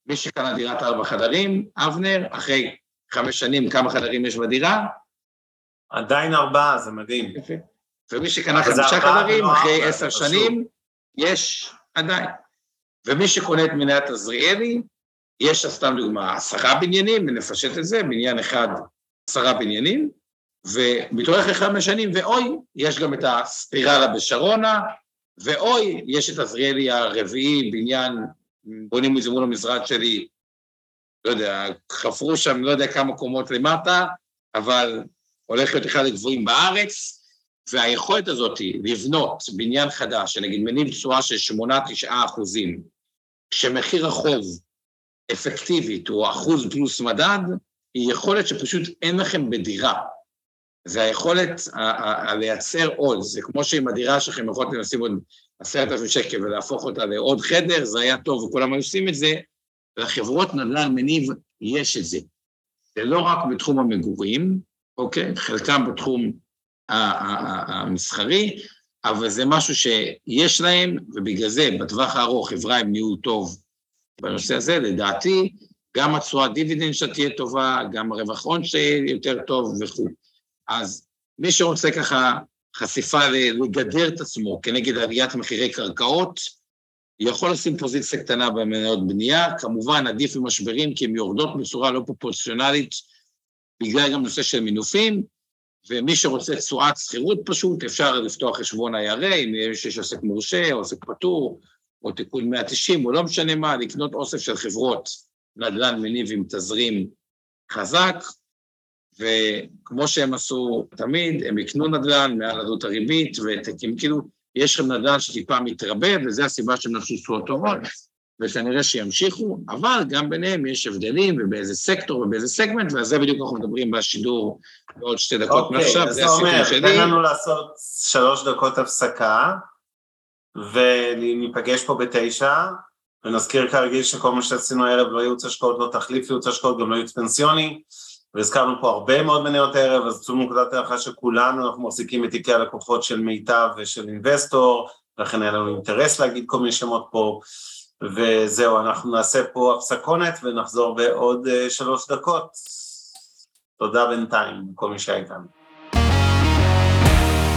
מי שקנה דירת ארבע חדרים, אבנר, אחרי חמש שנים כמה חדרים יש בדירה? עדיין ארבעה, זה מדהים. יפה. ומי שקנה חמישה חדרים, אחרי עשר שנים, יש עדיין. ומי שקונה את מניית עזריאלי, יש סתם דוגמה, עשרה בניינים, ונפשט את זה, בניין אחד, עשרה בניינים, ובתוך חמש שנים, ואוי, יש גם את הספירלה בשרונה, ואוי, יש את עזריאלי הרביעי, בניין, בונים מזמון המזרד שלי, לא יודע, חפרו שם, לא יודע כמה קומות למטה, אבל הולך להיות אחד הגבוהים בארץ, והיכולת הזאת לבנות בניין חדש, שנגיד מניב תשואה של שמונה תשע אחוזים, כשמחיר החוב אפקטיבית הוא אחוז פלוס מדד, היא יכולת שפשוט אין לכם בדירה. זה היכולת לייצר עוד, זה כמו שעם הדירה שלכם יכולת לשים עוד עשרת אלפים שקל ולהפוך אותה לעוד חדר, זה היה טוב וכולם עושים את זה, לחברות נדל"ן מניב יש את זה. זה לא רק בתחום המגורים, אוקיי? חלקם בתחום המסחרי, אבל זה משהו שיש להם, ובגלל זה, בטווח הארוך, חברה הם נהיו טוב בנושא הזה, לדעתי, גם הצועה דיבידנד שתהיה טובה, גם הרווח הון שיהיה יותר טוב וכו'. אז מי שרוצה ככה חשיפה לגדר את עצמו כנגד עליית מחירי קרקעות, יכול לשים פוזיציה קטנה במניות בנייה, כמובן עדיף במשברים, כי הן יורדות בצורה לא פרופורציונלית, בגלל גם נושא של מינופים, ומי שרוצה תשואת שכירות פשוט, אפשר לפתוח חשבון אי אר איי, אם יש עסק מורשה, או עסק פטור, או תיקון מאה תשעים, או לא משנה מה, לקנות אוסף של חברות נדל"ן מניב עם תזרים חזק, וכמו שהם עשו תמיד, הם יקנו נדל"ן מעל עלות הריבית, וכאילו יש לכם נדל"ן שטיפה מתרבה, וזו הסיבה שהם נפשו תשואות טובות, וכנראה שימשיכו, אבל גם ביניהם יש הבדלים, ובאיזה סקטור ובאיזה סגמנט, ועל זה בדיוק אנחנו מדברים בשידור בעוד שתי דקות מעכשיו. זה אומר, תן לנו לעשות שלוש דקות הפסקה, וניפגש פה בתשע, ונזכיר כרגיל שכל מה שעשינו הערב לא ייעוץ השקעות, לא תחליף ייעוץ השקעות, גם לא ייעוץ פנסיוני, והזכרנו פה הרבה מאוד מניות הערב, אז צאו מנקודת הנחה שכולנו, אנחנו מחזיקים את תיקי הלקוחות של מיטב ושל אינבסטור, לכן היה לנו אינטרס להגיד כל מיני שמות פה, וזהו, אנחנו נעשה פה הפסקונת ונחזור בעוד שלוש דקות. תודה בינתיים לכל מי שהיה איתנו.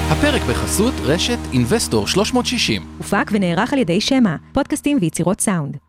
הפרק בחסות רשת אינבסטור שלוש מאות שישים. הופק ונערך על ידי שמה, פודקאסטים ויצירות סאונד.